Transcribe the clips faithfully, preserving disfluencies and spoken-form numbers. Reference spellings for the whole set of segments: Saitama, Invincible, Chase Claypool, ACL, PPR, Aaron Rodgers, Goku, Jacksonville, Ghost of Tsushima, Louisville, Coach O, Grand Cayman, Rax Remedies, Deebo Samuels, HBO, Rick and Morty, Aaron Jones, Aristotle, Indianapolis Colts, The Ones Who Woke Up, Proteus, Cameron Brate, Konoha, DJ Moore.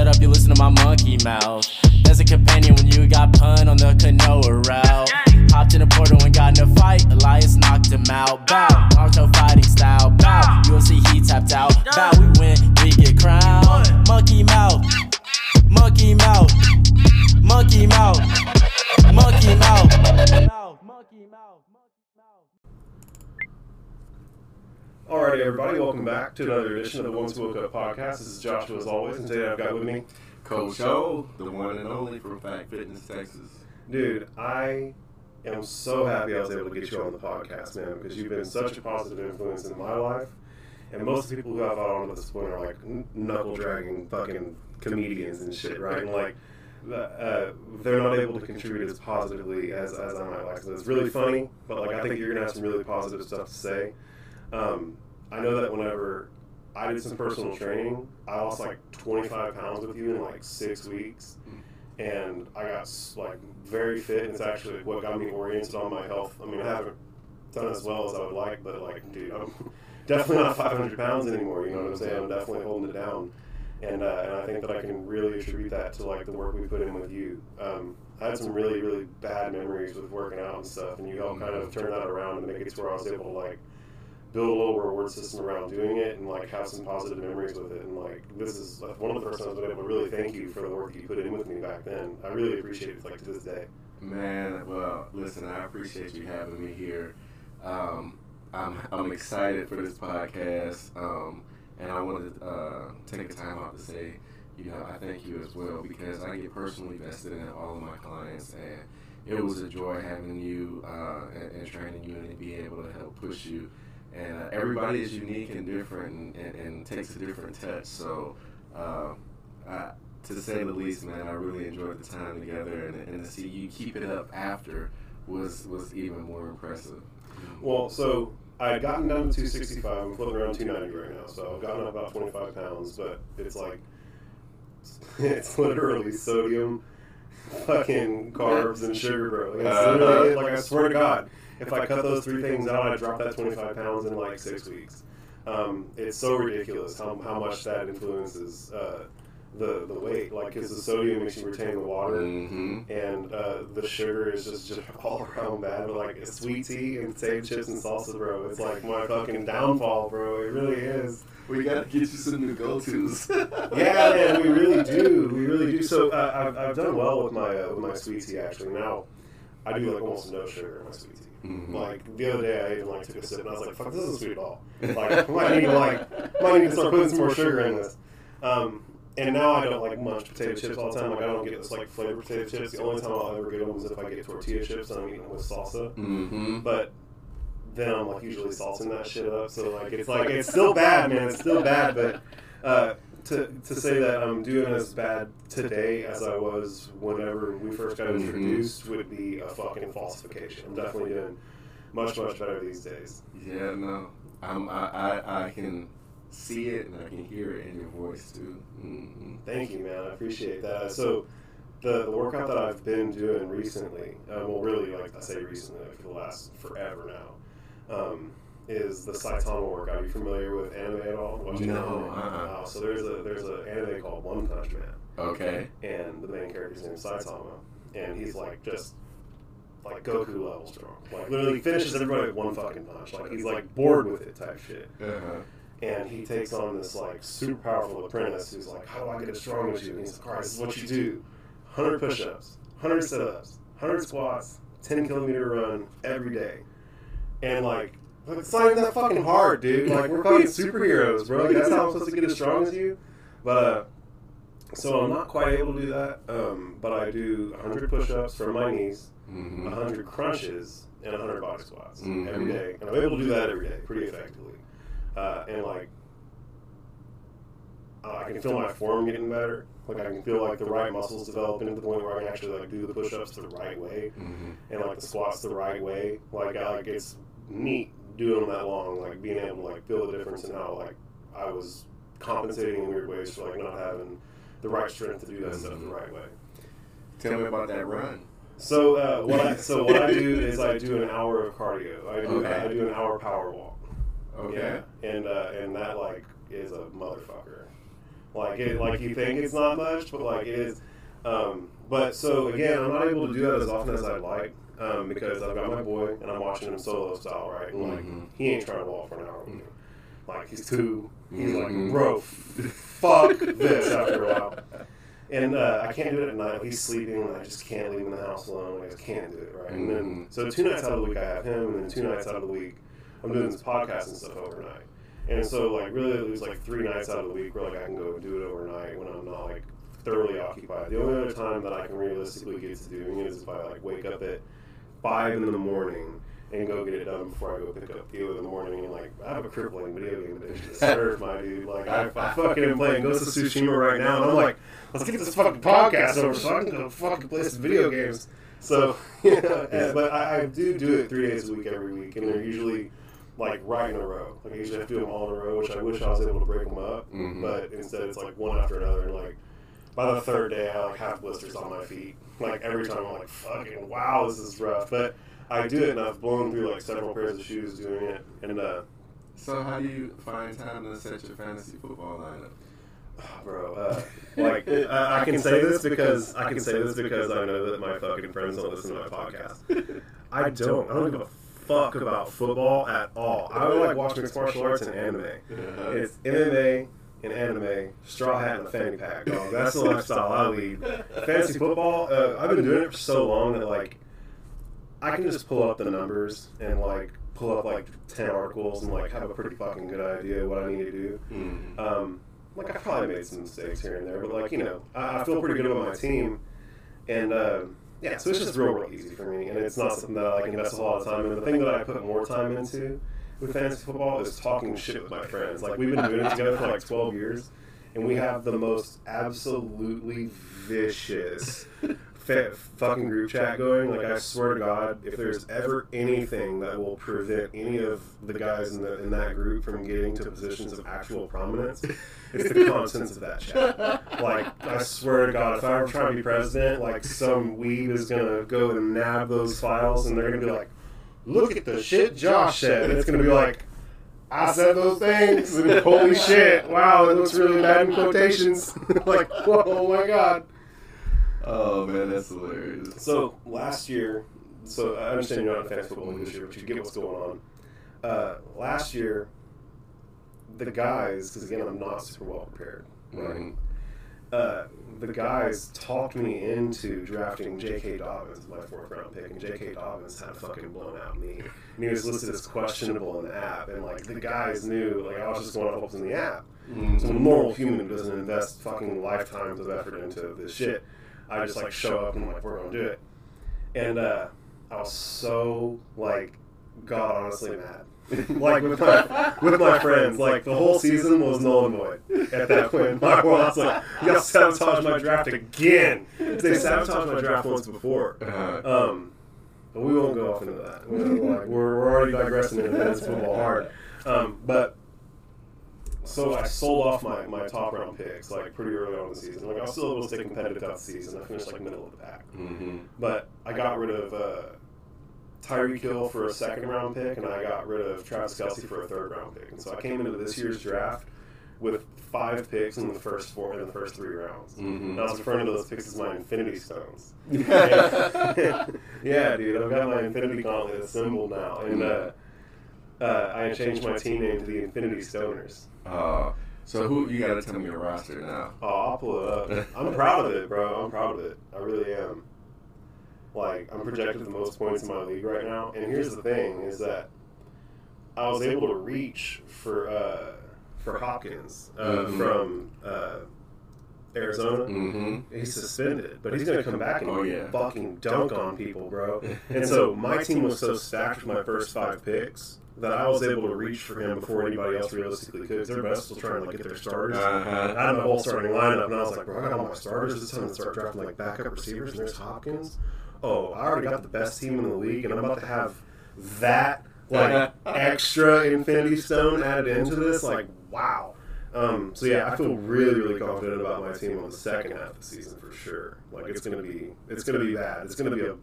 shut up, you listen to my monkey mouth. As a companion when you got pun on the Konoha route. Hopped in a portal and got in a fight, Elias knocked him out. Bow, Naruto fighting style. Bow, U F C he tapped out. Bow, we win, we get crowned. Monkey mouth, monkey mouth, monkey mouth, monkey mouth. Alright everybody, welcome back to another edition of the Once Woke Up Podcast. This is Joshua as always, and today I've got with me Coach O, the one and only from Fact Fitness Texas. Dude, I am so happy I was able to get you on the podcast, man, because you've been such a positive influence in my life, and most of the people who I've had on at this point are like knuckle-dragging fucking comedians and shit, right? And like, uh, they're not able to contribute as positively as, as I might like. So it's really funny, but like I think you're going to have some really positive stuff to say. Um, I know that whenever I did some personal training, I lost like twenty-five pounds with you in like six weeks, and I got like very fit, and it's actually what got me oriented on my health. I mean, I haven't done as well as I would like, but like, dude, I'm definitely not five hundred pounds anymore, you know what I'm saying? I'm definitely holding it down, and, uh, and I think that I can really attribute that to like the work we put in with you. Um, I had some really, really bad memories with working out and stuff, and you helped kind of turn that around and make it to where I was able to like build a little reward system around doing it and like have some positive memories with it. And like, this is like, one of the first times I've been able to really thank you for the work that you put in with me back then. I really appreciate it like to this day. Man, well, listen, I appreciate you having me here. Um, I'm I'm excited for this podcast, um, and I wanted to uh, take the time out to say, you know, I thank you as well, because I get personally vested in all of my clients, and it was a joy having you uh, and, and training you and being able to help push you. And uh, everybody is unique and different, and, and, and takes a different touch. So, uh, I, to say the least, man, I really enjoyed the time together, and, and to see you keep it up after was was even more impressive. Well, so I had gotten down to two sixty-five. I'm floating around two ninety right now, so I've gotten up about twenty-five pounds. But it's like it's literally sodium, fucking carbs, and sugar, bro. It's literally like, I swear to God, if I cut those three things out, I'd drop that twenty-five pounds in like six weeks. Um, it's so ridiculous how, how much that influences uh, the the weight. Like, because the sodium makes you retain the water, mm-hmm. and uh, the sugar is just, just all around bad. But like, it's sweet tea and potato chips and salsa, bro. It's like my fucking downfall, bro. It really is. We gotta get you some new go-tos. Yeah, man, we really do. We really do. So uh, I've I've done well with my uh, with my sweet tea actually. Now I do like almost no sugar in my sweet tea. Mm-hmm. Like, the other day I even, like, took a sip, and I was like, fuck, this isn't sweet at all. Like, might need to, like, might need to start putting some more sugar in this. Um, and now I don't, like, munch potato chips all the time. Like, I don't get this, like, flavored potato chips. The only time I'll ever get them is if I get tortilla chips, and I'm eating them with salsa. Mm-hmm. But then I'm, like, usually salting that shit up. So, like, it's, like, it's still bad, man. It's still bad, but, uh... To, to say that I'm doing as bad today as I was whenever we first got introduced mm-hmm. would be a fucking falsification. I'm definitely doing much, much better these days. Yeah, no. I'm, I, I, I can see it, and I can hear it in your voice, too. Mm-hmm. Thank you, man. I appreciate that. So the, the workout that I've been doing recently, uh, well, really, like I say recently, like for the last forever now, um, is the Saitama workout. Are you familiar with anime at all? Watching no. Anime? Uh-uh. Uh, so there's a there's an anime called One Punch Man. Okay. And the main character's name is Saitama, and he's like just like Goku level strong. Like literally finishes everybody with one fucking punch. Like he's like bored with it type shit. Uh-huh. And he takes on this like super powerful apprentice who's like, how do I get as strong as you? And he's like, all right, this is what you do: one hundred push-ups, one hundred sit-ups, one hundred squats, ten kilometer run every day, and like. Like, it's not even that fucking hard, dude. Like, we're fucking superheroes, bro. Like, that's how I'm supposed to get as strong as you. But, uh, so I'm not quite able to do that. Um, but I do one hundred push-ups from my knees, mm-hmm. one hundred crunches, and one hundred body squats mm-hmm. every day. And I'm able to do that every day pretty effectively. Uh, and, like, uh, I can feel my form getting better. Like, I can feel, like, the right muscles developing to the point where I can actually, like, do the push-ups the right way. Mm-hmm. And, like, the squats the right way. Like, I, like, it's neat. Doing them that long, like being able to like feel the difference in how like I was compensating in weird ways for like not having the right strength to do that mm-hmm. stuff the right way. Tell me about that run. So uh, what I so what I do is I do an hour of cardio. I do okay. I do an hour power walk. Okay. Yeah. And uh, and that like is a motherfucker. Like it, like you think it's not much, but like it is. Um, but so again, I'm not able to do that as often as I'd like um, because I've got my boy and I'm watching him solo style, right? And, like mm-hmm. he ain't trying to walk for an hour. Mm-hmm. Like he's two. He's mm-hmm. like, bro, fuck this. After a while, and uh, I can't do it at night. He's sleeping, and I just can't leave him in the house alone. I just can't do it, right? Mm-hmm. And then so two nights out of the week I have him, and then two nights out of the week I'm doing this podcast and stuff overnight. And so, like, really, it was, like, three nights out of the week where, like, I can go and do it overnight when I'm not, like, thoroughly occupied. The only other time that I can realistically get to doing it is if I, like, wake up at five in the morning and go get it done before I go pick up Theo in the morning. And, like, I have a crippling video game addiction to serve, my dude. Like, I, I fucking am playing Ghost of Tsushima right now, and I'm like, let's get this fucking podcast over so I can go fucking play some video games. So, you know, and, but I, I do do it three days a week every week, and they're usually... like, right in a row. Like, I usually have to do them all in a row, which I wish I was able to break them up. Mm-hmm. But instead, it's, like, one after another. And, like, by the third day, I, like, have blisters on my feet. Like, every time I'm like, fucking wow, this is rough. But I do it, and I've blown through, like, several pairs of shoes doing it. And, uh... So how do you find time to set your fantasy football lineup? Oh, bro, uh, like, I, I can say this because I can say this because I know that my fucking friends don't listen to my podcast. I don't. I don't give a fuck about football at all. I would like watch mixed martial arts and anime. Yeah. It's M M A and anime, straw hat and a fanny pack. Dog. That's the lifestyle I lead. Fantasy football, uh, I've been doing it for so long that like I can just pull up the numbers and like pull up like ten articles and like have a pretty fucking good idea of what I need to do. Mm. Um, like I probably made some mistakes here and there, but like you know, I, I feel pretty good about my team and. Uh, Yeah, so it's just real, real easy for me, and it's not something that I can invest a lot of time in. The thing that I put more time into with fantasy football is talking shit with my friends. Like, we've been doing it together for like twelve years, and we have the most absolutely vicious fa- fucking group chat going. Like, I swear to God, if there's ever anything that will prevent any of the guys in, the, in that group from getting to positions of actual prominence, it's the contents of that chat. Like, I swear to God, if I were trying to be president, like, some weeb is going to go and nab those files, and they're going to be like, look at the shit Josh said. And it's going to be like, I said those things, and holy shit, wow, it looks really bad in quotations. Like, whoa, oh my God. Oh, man, that's hilarious. So, last year, so I understand you're not in fantasy football this year, but you get what's going on. Uh, last year, the guys, because again, I'm not super well prepared, right? Mm-hmm. Uh, the guys talked me into drafting J K. Dobbins, my fourth round pick, and J K. Dobbins had a fucking blown out knee. And he was listed as questionable in the app, and like the guys knew, like I was just going off what was in the app. Mm-hmm. So a normal human who doesn't invest fucking lifetimes of effort into this shit, I just like show up and like, we're gonna do it. And uh, I was so like, God honestly mad. Like with my with my friends, like the whole season was null and void at that point. My was like, y'all sabotaged my draft again. They sabotaged my draft once before. Uh-huh. Um, but we won't go off into that. We're, like, we're, we're already digressing into fantasy football hard. Um, but so I sold off my, my top round picks like pretty early on in the season. Like I was still able to stay competitive throughout the season. I finished like middle of the pack. Mm-hmm. But I got rid of. Uh, Tyreek Hill for a second round pick, and I got rid of Travis Kelce for a third round pick. And so I came into this year's draft with five picks in the first four in the first three rounds. Mm-hmm. And I was referring to those picks as my Infinity Stones. Yeah, yeah dude, I've got my Infinity Gauntlet assembled now, and uh, uh, I changed my team name to the Infinity Stoners. Uh, so who you got to tell me your roster now? Oh, I'll pull it up. I'm proud of it, bro. I'm proud of it. I really am. Like, I'm projected the most points in my league right now. And here's the thing, is that I was able to reach for uh, for Hopkins uh, mm-hmm. from uh, Arizona. Mm-hmm. He's suspended, but he's going to come back and oh, yeah. fucking dunk on people, bro. And so my team was so stacked with my first five picks that I was able to reach for him before anybody else realistically could. Because everybody else was trying to like, get their starters. Uh-huh. I had my whole starting lineup, and I was like, bro, I got all my starters. It's time to start drafting like backup receivers, and there's Hopkins. Oh, I already got the best team in the league, and I'm about to have that, like, extra Infinity Stone added into this. Like, wow. Um, so, yeah, I feel really, really confident about my team on the second half of the season for sure. Like, it's going to be it's gonna be bad. It's going to be, a,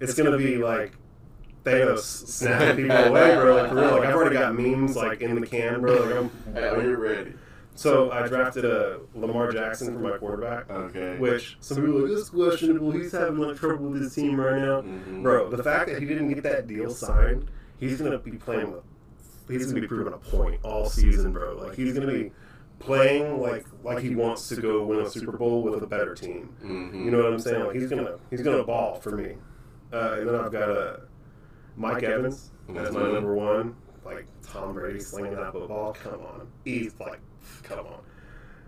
it's going to be like, Thanos snapping people away, bro. Like, for real. Like, I've already got memes, like, in the can, bro. Like, I'm, like, you're ready. So I drafted a Lamar Jackson for my quarterback. Okay. Which some people are like, this is questionable. He's having like trouble with his team right now. Mm-hmm. Bro, the fact that he didn't get that deal signed, he's gonna be playing. He's gonna be proving a point all season, bro. Like he's gonna be playing like like he wants to go win a Super Bowl with a better team. Mm-hmm. You know what I'm saying? Like he's gonna he's gonna ball for me. Uh, and then I've got a uh, Mike Evans as my number one. Like Tom Brady slinging that football, come on. He's like, come on.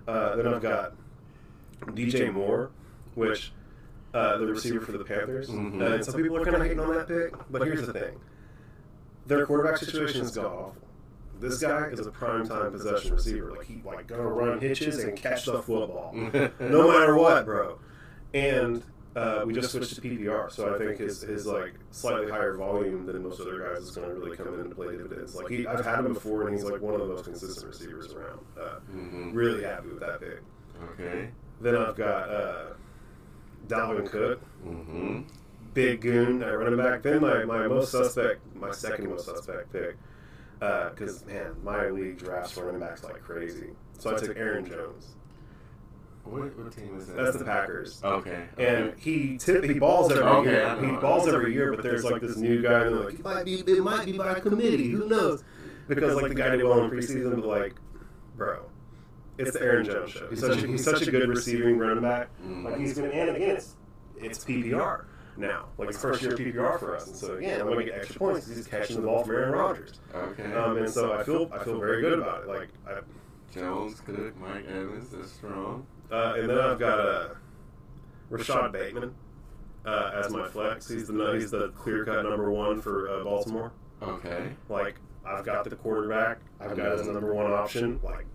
Uh, then I've got D J Moore, which uh, the receiver for the Panthers. Mm-hmm. Uh, and some people are kind of hating on that pick, but here's the thing: their quarterback situation is god awful. This guy is a primetime possession receiver. Like he like gonna run hitches and catch the football, no matter what, bro. And Uh, we just switched to P P R, so I think his, his like slightly higher volume than most other guys is going to really come into play dividends. Like he, I've had him before, and he's like one of the most consistent receivers around. Uh, mm-hmm. Really happy with that pick. Okay. Then I've got uh, Dalvin Cook, mm-hmm. big goon at running back. Then my, my most suspect, my second most suspect pick, because uh, man, my league drafts running backs like crazy. So I took Aaron Jones. What, what team is that? That's the Packers. Okay. And okay. he tip, he balls every okay, year. He balls every year, but there's like this new guy, and they're like, it might be, it might be by committee. Who knows? Because like the guy did well in preseason, but like, bro, it's the Aaron Jones show. He's such a, he's such a good receiving running back. Mm. Like he's gonna and again, it's, it's P P R now. Like it's first year P P R for us, and so again, I'm gonna get extra points. He's catching the ball from Aaron Rodgers. Okay. Um, and so I feel I feel very good about it. Like I, Jones, Cook, Mike Evans, that's strong. Uh, and then I've got uh, Rashad Bateman uh, as my flex. He's the he's the clear-cut number one for uh, Baltimore. Okay. Like, I've got the quarterback. I've got his number one option. Like,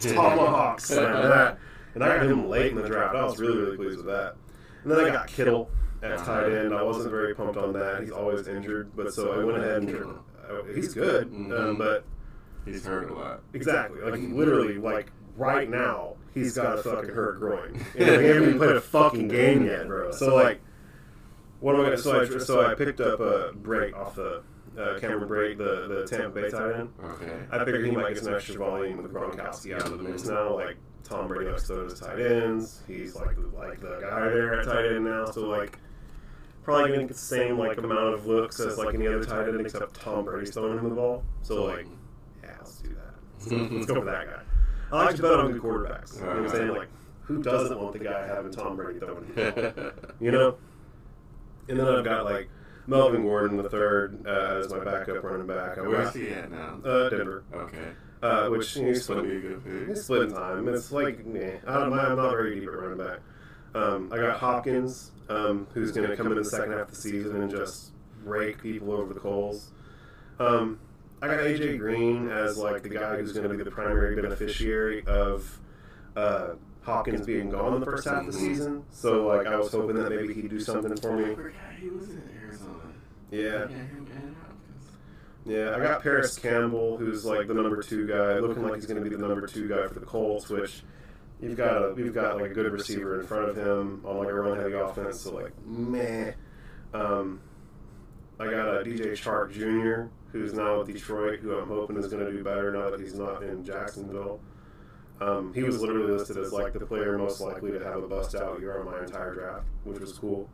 tomahawks and that. And I got him late in the draft. I was really, really pleased with that. And then I got Kittle at tight end. I wasn't very pumped on that. He's always injured. But so I went ahead and uh, he's good, mm-hmm. um, but he's hurt a lot. Exactly. Like, literally, like, right now, he's got a fucking hurt groin. You know, he haven't even played a fucking game yet, bro. So, like, what am I going to so I, so I picked up a Brate off the uh, Cameron Brate, the, the Tampa Bay tight end. Okay. I figured he might get some extra volume with Gronkowski out of the mix now. Like, Tom Brady likes those tight ends. He's, like, like the guy there at tight end now. So, like, probably going to get the same, like, amount of looks as, like, any other tight end except Tom Brady's throwing him the ball. So, like, yeah, let's do that. Let's go, let's go for that guy. I like to bet on good quarterbacks. You know what I'm saying? Like, who doesn't want the guy having Tom Brady throwing his ball? You know? And then I've got, like, Melvin Gordon the third uh, as my backup running back. I've Where's got, he at now? Uh, Denver. Okay. Uh, which, you know, he's split, he's split time. It's like, nah, I'm not very deep at running back. Um, I got Hopkins, um, who's going to come in the second half of the season and just rake people over the coals. Um... I got A J. Green as, like, the guy who's going to be the primary beneficiary of uh, Hopkins being gone in the first half of the season. So, like, I was hoping that maybe he'd do something for me. I forgot he was in Arizona. Yeah. Yeah, I got Paris Campbell, who's, like, the number two guy, looking like he's going to be the number two guy for the Colts, which you've got, a, you've got like, a good receiver in front of him on, like, a run-heavy offense. So, like, meh. Um, I got uh, D J. Chark Junior, who's now with Detroit, who I'm hoping is going to do better now that he's not in Jacksonville. Um, he was literally listed as, like, the player most likely to have a bust-out year on my entire draft, which was cool.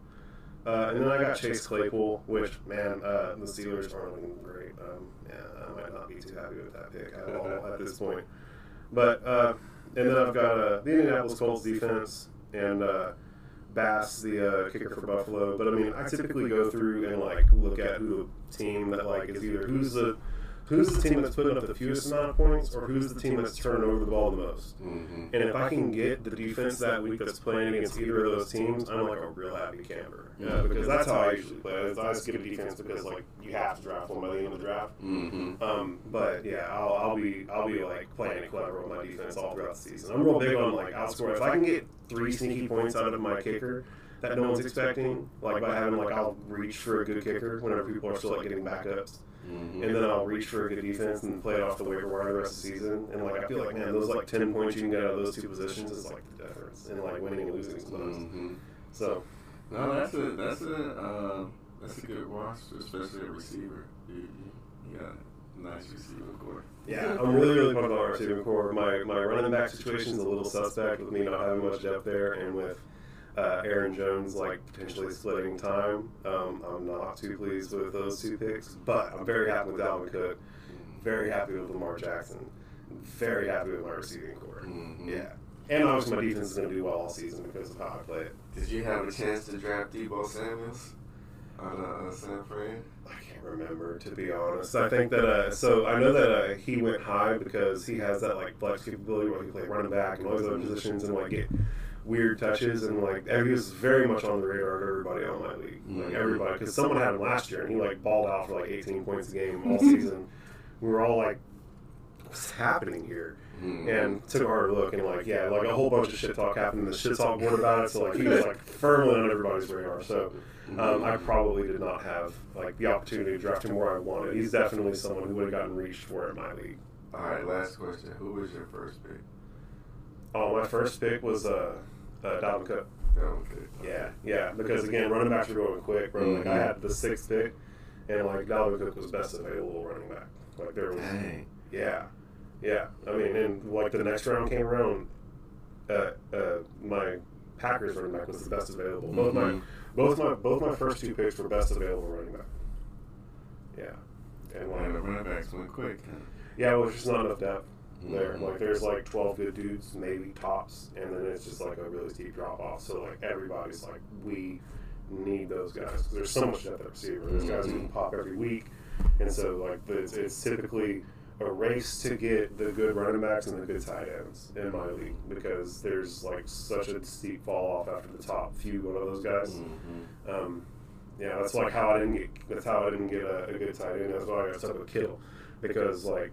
Uh, and then I got Chase Claypool, which, man, uh, the Steelers aren't looking great. Um, yeah, I might not be too happy with that pick at all at this point. But, uh, and then I've got uh, the Indianapolis Colts defense and uh, Bass, the uh, kicker for Buffalo. But I mean, I typically go through and like look at who the team that like is either who's the who's the team that's putting up the fewest amount of points, or who's the team that's turning over the ball the most. Mm-hmm. And if I can get the defense that week that's playing against either of those teams, I'm like a real happy camper. Yeah, because that's how I usually play. I just skip a defense because like you have to draft one by the end of the draft. Mm-hmm. Um, but yeah, I'll, I'll be I'll be like playing it clever with my defense all throughout the season. I'm real big on like outscoring. If I can get three sneaky points out of my kicker that no one's expecting, like by having like I'll reach for a good kicker whenever people are still like getting backups. Mm-hmm. And then I'll reach for a good defense and play it off the waiver wire the rest of the season. And, like, I feel like, man, those, like, ten points you can get out of those two positions is, like, the difference in, like, winning and losing is close. Mm-hmm. So. No, that's a, that's a, uh, that's a good watch, especially a receiver. You, you got nine our receiving core. Yeah, I'm really, really pumped about our receiving core. My my running back situation is a little suspect with me not having much depth there, and with uh, Aaron Jones like potentially splitting time. Um, I'm not too pleased with those two picks, but I'm very happy with Dalvin Cook, very happy with Lamar Jackson, very happy with my receiving core. Mm-hmm. Yeah. And obviously my defense is going to do well all season because of how I play it. Did you have a chance to draft Deebo Samuels on uh, San Fran? I can't remember, to be honest. I think that, uh, so I know that uh, he went high because he has that, like, flex capability where he can play running back and all those other positions and, like, get weird touches. And, like, he was very much on the radar of everybody on my league. Mm-hmm. Like, everybody. Because someone had him last year and he, like, balled out for, like, eighteen points a game all season. We were all like, what's happening here? Mm-hmm. And took a hard look, and like, yeah, like a whole bunch of shit talk happened. The shit talk went about it, so like he was like firmly on everybody's radar. So um, mm-hmm. I probably did not have like the opportunity to draft him where I wanted. He's definitely someone who would have gotten reached for in my league. All right, last question: who was your first pick? Oh, my first pick was uh, uh, Dalvin Cook. Dalvin Cook. Yeah, yeah, because again, running backs are going quick, bro. Mm-hmm. Like I had the sixth pick, and like Dalvin Cook was best available running back. Like there was, dang. yeah. Yeah, I mean, and like the next round came around, uh, uh, my Packers running back was the best available. Both mm-hmm. my, both my, both my first two picks were best available running back. Yeah, and like, yeah, the running backs went quick. Yeah, well, there's just not enough depth mm-hmm. there. Like, there's like twelve good dudes, maybe tops, and then it's just like a really steep drop off. So like everybody's like, we need those guys. There's so much depth at receiver. There's mm-hmm. guys who can pop every week, and so like it's, it's typically a race to get the good running backs and the good tight ends in my league because there's like such a steep fall off after the top few one of those guys. Mm-hmm. Um, yeah, that's like how I didn't get that's how I didn't get a, a good tight end. That's why I got stuck with Kittle because like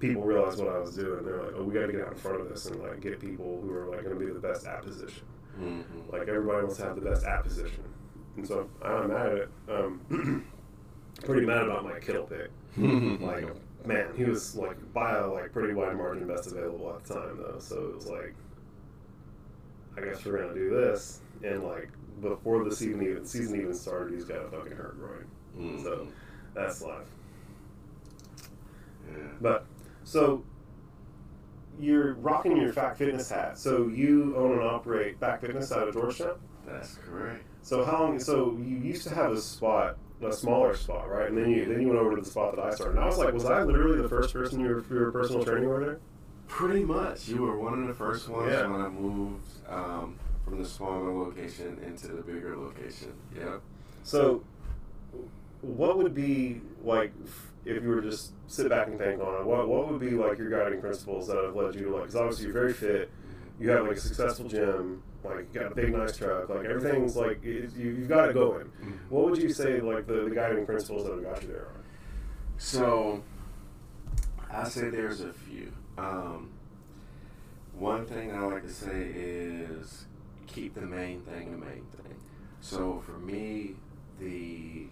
people realized what I was doing. They're like, oh, we got to get out in front of this and like get people who are like going to be the best at position. Mm-hmm. Like everybody wants to have the best at position, and so I'm mad at it. Um, pretty mad about my Kittle pick. Like, man, he was like by a like pretty wide margin best available at the time though, so it was like, I guess we're gonna do this, and like before the season even season even started, he's got a fucking hurt groin, mm. so that's life. Yeah. But so you're rocking your Fact Fitness hat, so you own and operate Fact Fitness out of Georgetown. That's correct. So how long? So you used to have a spot. A smaller spot, right? And then you then you went over to the spot that I started. And I was like, was I literally the first person you were, you were personal training over there? Pretty much. You were one of the first ones yeah. when I moved um, from the smaller location into the bigger location. Yep. So what would be, like, if you were to just sit back and think on it, what, what would be, like, your guiding principles that have led you to, like, because obviously you're very fit, you have, like, a successful gym, like, you got a big, nice truck. Like, everything's, like, it, you, you've got it going. What would you say, like, the, the guiding principles that have got you there are? So, I say there's a few. Um, one thing I like to say is keep the main thing the main thing. So, for me, the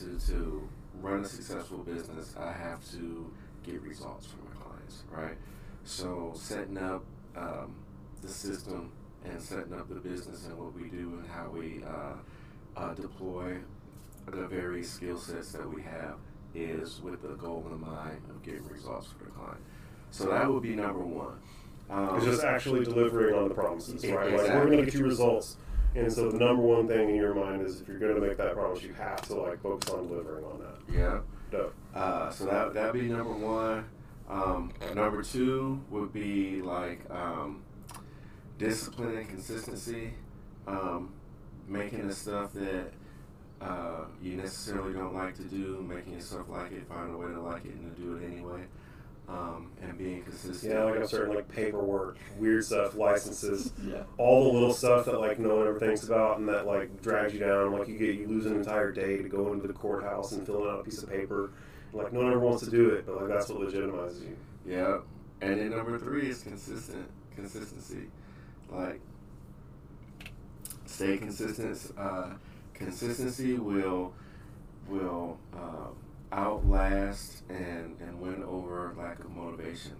to, to run a successful business, I have to get results from my clients, right? So, setting up um, the system and setting up the business and what we do and how we uh, uh, deploy the various skill sets that we have is with the goal in mind of getting results for the client. So that would be number one. Um, it's just actually delivering on the promises, right? Exactly. Like, we're going to get you results. And so the number one thing in your mind is if you're going to make that promise, you have to, like, focus on delivering on that. Yeah. Dope. Uh, so that that would be number one. Um, number two would be, like, um, discipline and consistency, um, making the stuff that uh, you necessarily don't like to do, making yourself like it, find a way to like it and to do it anyway, um, and being consistent. Yeah, like I'm certain like paperwork, weird stuff, licenses, yeah. all the little stuff that like no one ever thinks about and that like drags you down. Like you get you lose an entire day to go into the courthouse and fill out a piece of paper. Like no one ever wants to do it, but like that's what legitimizes you. Yeah, and then number three is consistent consistency. Like, stay consistent. Uh, consistency will will uh, outlast and, and win over lack of motivation.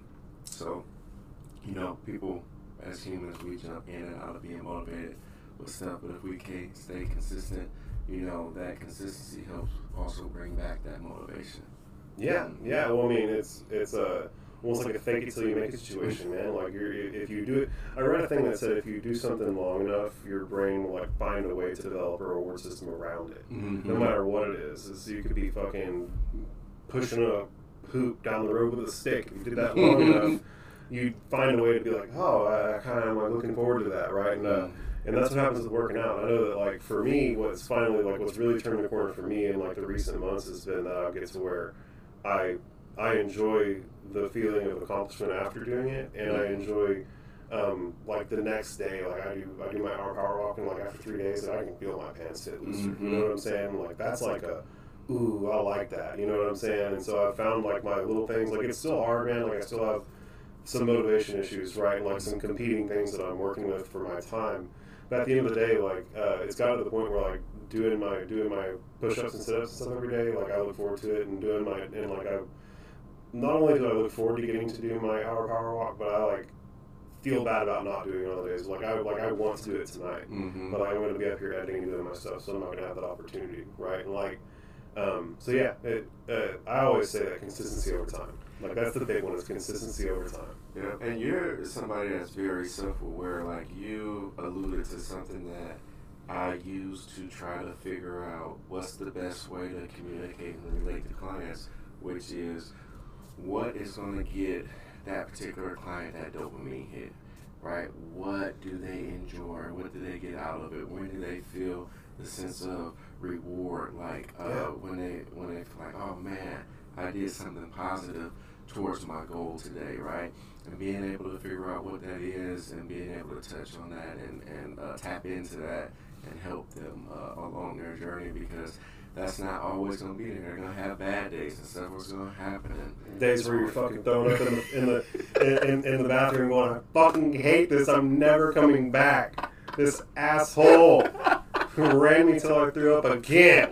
So, you know, people as humans, we jump in and out of being motivated with stuff, but if we can't stay consistent, you know, that consistency helps also bring back that motivation. Yeah, yeah. Well, I mean, it's it's a almost like a fake it till you make it situation, man. Like you're, if you do it, I read a thing that said if you do something long enough, your brain will like find a way to develop a reward system around it, mm-hmm. no matter what it is. Is you could be fucking pushing a hoop down the road with a stick. If you did that long enough, you'd find a way to be like, oh, I kind of am like looking forward to that, right? And uh, and that's what happens with working out. I know that like for me, what's finally like what's really turned the corner for me in like the recent months has been that I get to where I I enjoy the feeling of accomplishment after doing it, and I enjoy um, like the next day. Like I do, I do my arm power walking like after three days, and I can feel my pants hit looser. Mm-hmm. You know what I'm saying? Like that's like a, ooh, I like that. You know what I'm saying? And so I found like my little things. Like it's still hard, man. Like I still have some motivation issues, right? Like some competing things that I'm working with for my time. But at the end of the day, like uh, it's got to the point where like doing my doing my push-ups and sit-ups and stuff every day. Like I look forward to it, and doing my and like I. Not only do I look forward to getting to do my hour power walk, but I like feel bad about not doing it on the days. Like I like I want to do it tonight, mm-hmm. but like, I'm going to be up here editing and doing my stuff, so I'm not going to have that opportunity, right? And like, um, so yeah, it, uh, I always say that consistency over time. Like that's the big one is consistency over time. Yeah, and you're somebody that's very self-aware. Like you alluded to something that I use to try to figure out what's the best way to communicate and relate to clients, which is. What is going to get that particular client that dopamine hit, right? What do they enjoy? What do they get out of it? When do they feel the sense of reward? Like uh, yeah. when they when they feel like, oh man, I did something positive towards my goal today, right? And being able to figure out what that is and being able to touch on that and, and uh, tap into that and help them uh, along their journey because that's not always going to be there. They're going to have bad days and stuff was going to happen. Days where you're fucking thrown up in the in the, in, in, in the bathroom going, I fucking hate this. I'm never coming back. This asshole who ran me till I threw up again.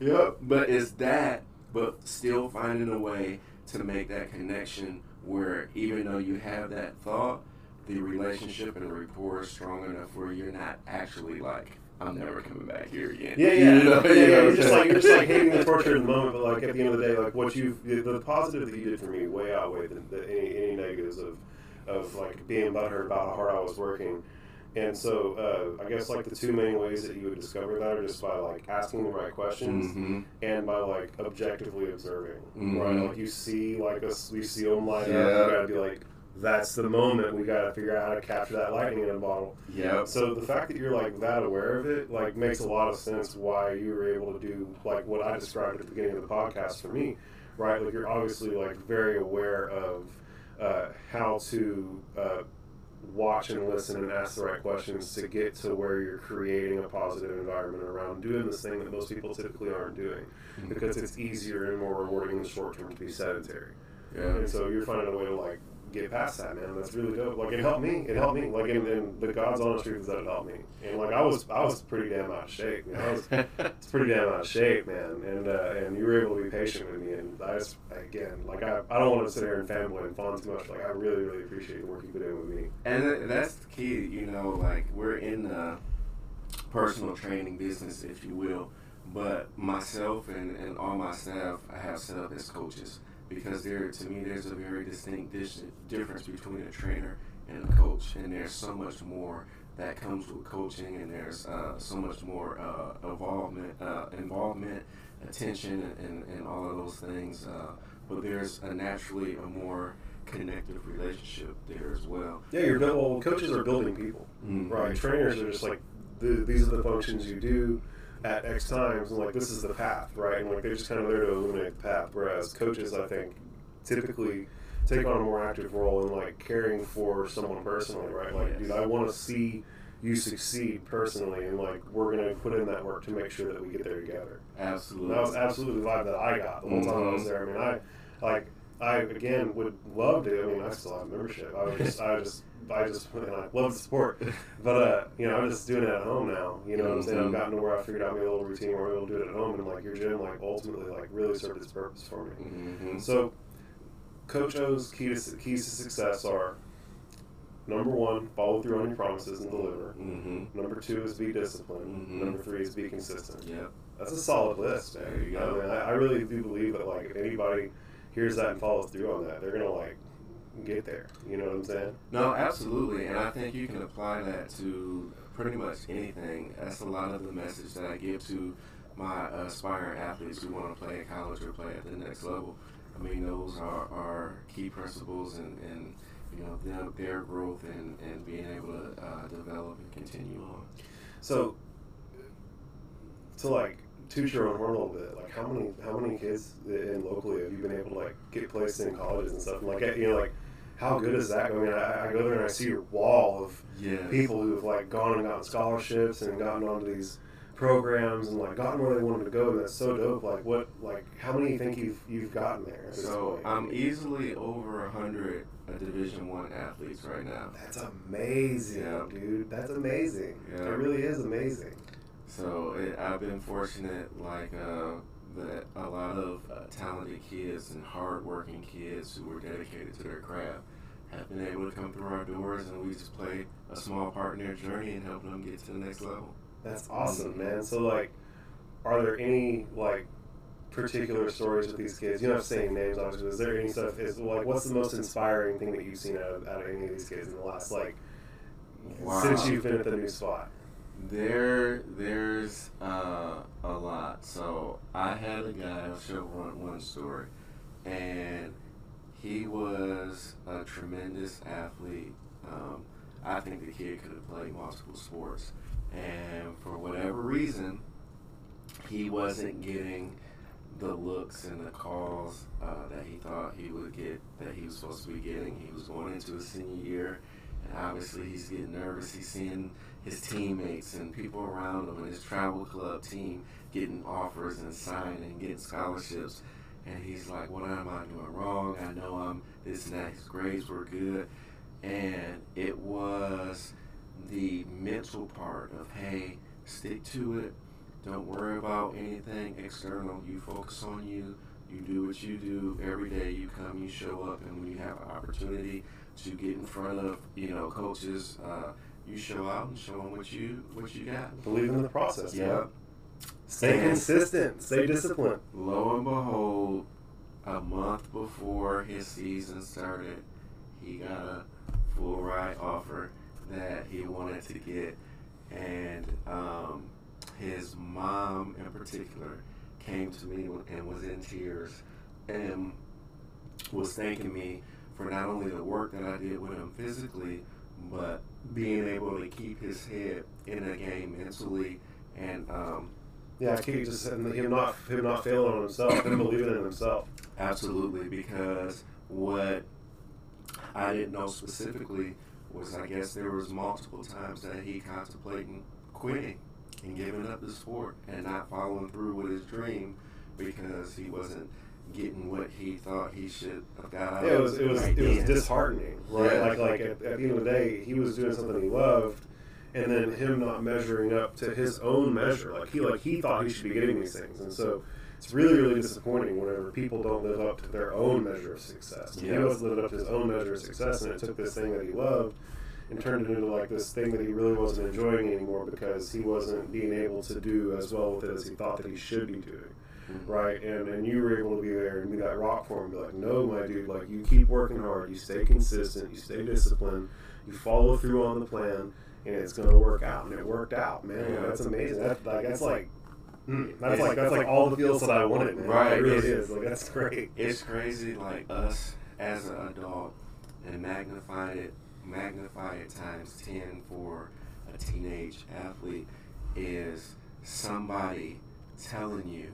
Yep. But it's that, but still finding a way to make that connection where even though you have that thought, the relationship and the rapport is strong enough where you're not actually like, I'm never coming back here again. Yeah, yeah, you know, yeah. You know, you're just like you're just like hating the torture in the moment, but like at the end of the day, like what you the, the positive that you did for me way outweighed the, the, any any negatives of of like being butthurt about how hard I was working. And so uh, I guess like the two main ways that you would discover that are just by like asking the right questions mm-hmm. and by like objectively observing. Mm-hmm. Right, like you see like us we see them light yeah. up, you gotta be like. That's the moment we got to figure out how to capture that lightning in a bottle. Yeah. So the fact that you're like that aware of it, like makes a lot of sense why you were able to do like what I described at the beginning of the podcast for me, right? Like you're obviously like very aware of uh, how to uh, watch and listen and ask the right questions to get to where you're creating a positive environment around doing this thing that most people typically aren't doing mm-hmm. because it's easier and more rewarding in the short term to be sedentary. Yeah. And so you're finding a way to like, get past that, man. That's really dope. Like it helped me. It helped me. Like and, and the God's honest truth is that it helped me. And like I was, I was pretty damn out of shape. You know, I was, it's pretty damn out of shape, man. And uh, and you were able to be patient with me. And I just again, like I, I don't want to sit here and fanboy and fawn too much. Like I really, really appreciate the work you've been doing with me. And that's the key, you know. Like we're in the personal training business, if you will. But myself and and all my staff, I have set up as coaches. Because there, to me, there's a very distinct dis- difference between a trainer and a coach, and there's so much more that comes with coaching, and there's uh, so much more uh, involvement, uh, involvement, attention, and, and all of those things. Uh, but there's a naturally a more connective relationship there as well. Yeah, you're build, well, coaches are building people, mm-hmm. right? Trainers are just like the, these are the functions you do. At X times, and like this is the path, right? And like they're just kind of there to illuminate the path. Whereas coaches, I think, typically take on a more active role in like caring for someone personally, right? Like, yes. dude, I want to see you succeed personally, and like we're gonna put in that work to make sure that we get there together. Absolutely, and that was absolutely the vibe that I got the whole mm-hmm. time I was there. I mean, I like I again would love to. I mean, I still have membership. I would just, I just. I just and I love the sport, but uh, you know I'm just doing it at home now. You know what I'm saying? I've gotten to where I figured out my little routine where I'm able to do it at home, and like your gym, like ultimately, like really served its purpose for me. Mm-hmm. So, Coach O's key to, keys to success are: number one, follow through on your promises and deliver. Mm-hmm. Number two is be disciplined. Mm-hmm. Number three is be consistent. Yeah. that's a solid list, man. You know, and I, I really do believe that, like, if anybody hears that and follows through on that, they're gonna like get there. You know what I'm saying? No, absolutely. And I think you can apply that to pretty much anything. That's a lot of the message that I give to my aspiring athletes who want to play in college or play at the next level. I mean, those are, are key principles and, and you know, their, their growth and, and being able to uh, develop and continue on. So, to like toot your own horn a little bit, like how many how many kids in locally have you been able to like get placed in colleges and stuff? And like, you know, like how good is that? I mean, I, I go there and I see your wall of yeah. people who have like gone and gotten scholarships and gotten onto these programs and like gotten where they wanted to go, and that's so dope. Like, what, like, how many you think you've you've gotten there? So I'm easily over a hundred Division One athletes right now. That's amazing, yeah. dude. That's amazing. Yeah. It really is amazing. So it, I've been fortunate, like uh, that a lot of uh, talented kids and hardworking kids who were dedicated to their craft have been able to come through our doors, and we just play a small part in their journey and help them get to the next level. That's awesome, man. So, like, are there any, like, particular stories with these kids? You don't have to say names, obviously. Is there any stuff, is, like, what's the most inspiring thing that you've seen out of, out of any of these kids in the last, like, wow. since you've been at the new spot? There, there's uh, a lot. So, I had a guy, I'll show one, one story, and he was a tremendous athlete. Um, I think the kid could have played multiple sports. And for whatever reason, he wasn't getting the looks and the calls uh, that he thought he would get, that he was supposed to be getting. He was going into his senior year, and obviously he's getting nervous. He's seeing his teammates and people around him and his travel club team getting offers and signing and getting scholarships. And he's like, what am I doing wrong? I know I'm this and that. His grades were good. And it was the mental part of, hey, stick to it, don't worry about anything external, you focus on you, you do what you do every day, you come, you show up, and when you have an opportunity to get in front of, you know, coaches, uh, you show out and show them what you, what you got. Believe in the process. Yeah. Man. Stay and consistent, stay disciplined. Lo and behold, a month before his season started, he got a full ride offer that he wanted to get, and um, his mom in particular came to me and was in tears and was thanking me for not only the work that I did with him physically, but being able to keep his head in the game mentally and um, yeah, I keep just him not him not failing on himself, him believing in himself. Absolutely, because what I didn't know specifically was, I guess there was multiple times that he contemplated quitting and giving up the sport and not following through with his dream because he wasn't getting what he thought he should have got out of. Yeah, it was it was it was disheartening, right? Yeah. Like like at, at the end of the day, he was doing something he loved, and then him not measuring up to his own measure. Like he like he thought he should be getting these things, and so it's really really disappointing whenever people don't live up to their own measure of success. Yes. He always lived up to his own measure of success, and it took this thing that he loved and turned it into like this thing that he really wasn't enjoying anymore because he wasn't being able to do as well with it as he thought that he should be doing, mm-hmm. right? And and you were able to be there and be that rock for him, be like, no, my dude, like you keep working hard, you stay consistent, you stay disciplined, you follow through on the plan, and it's gonna work out. And it worked out, man. Yeah. That's amazing. That, like, that's like. Mm, that's like that's like all the feels that I wanted, man. Right, it really is. Like that's great. It's crazy, like us as an adult, and magnify it, magnify it times ten for a teenage athlete is somebody telling you,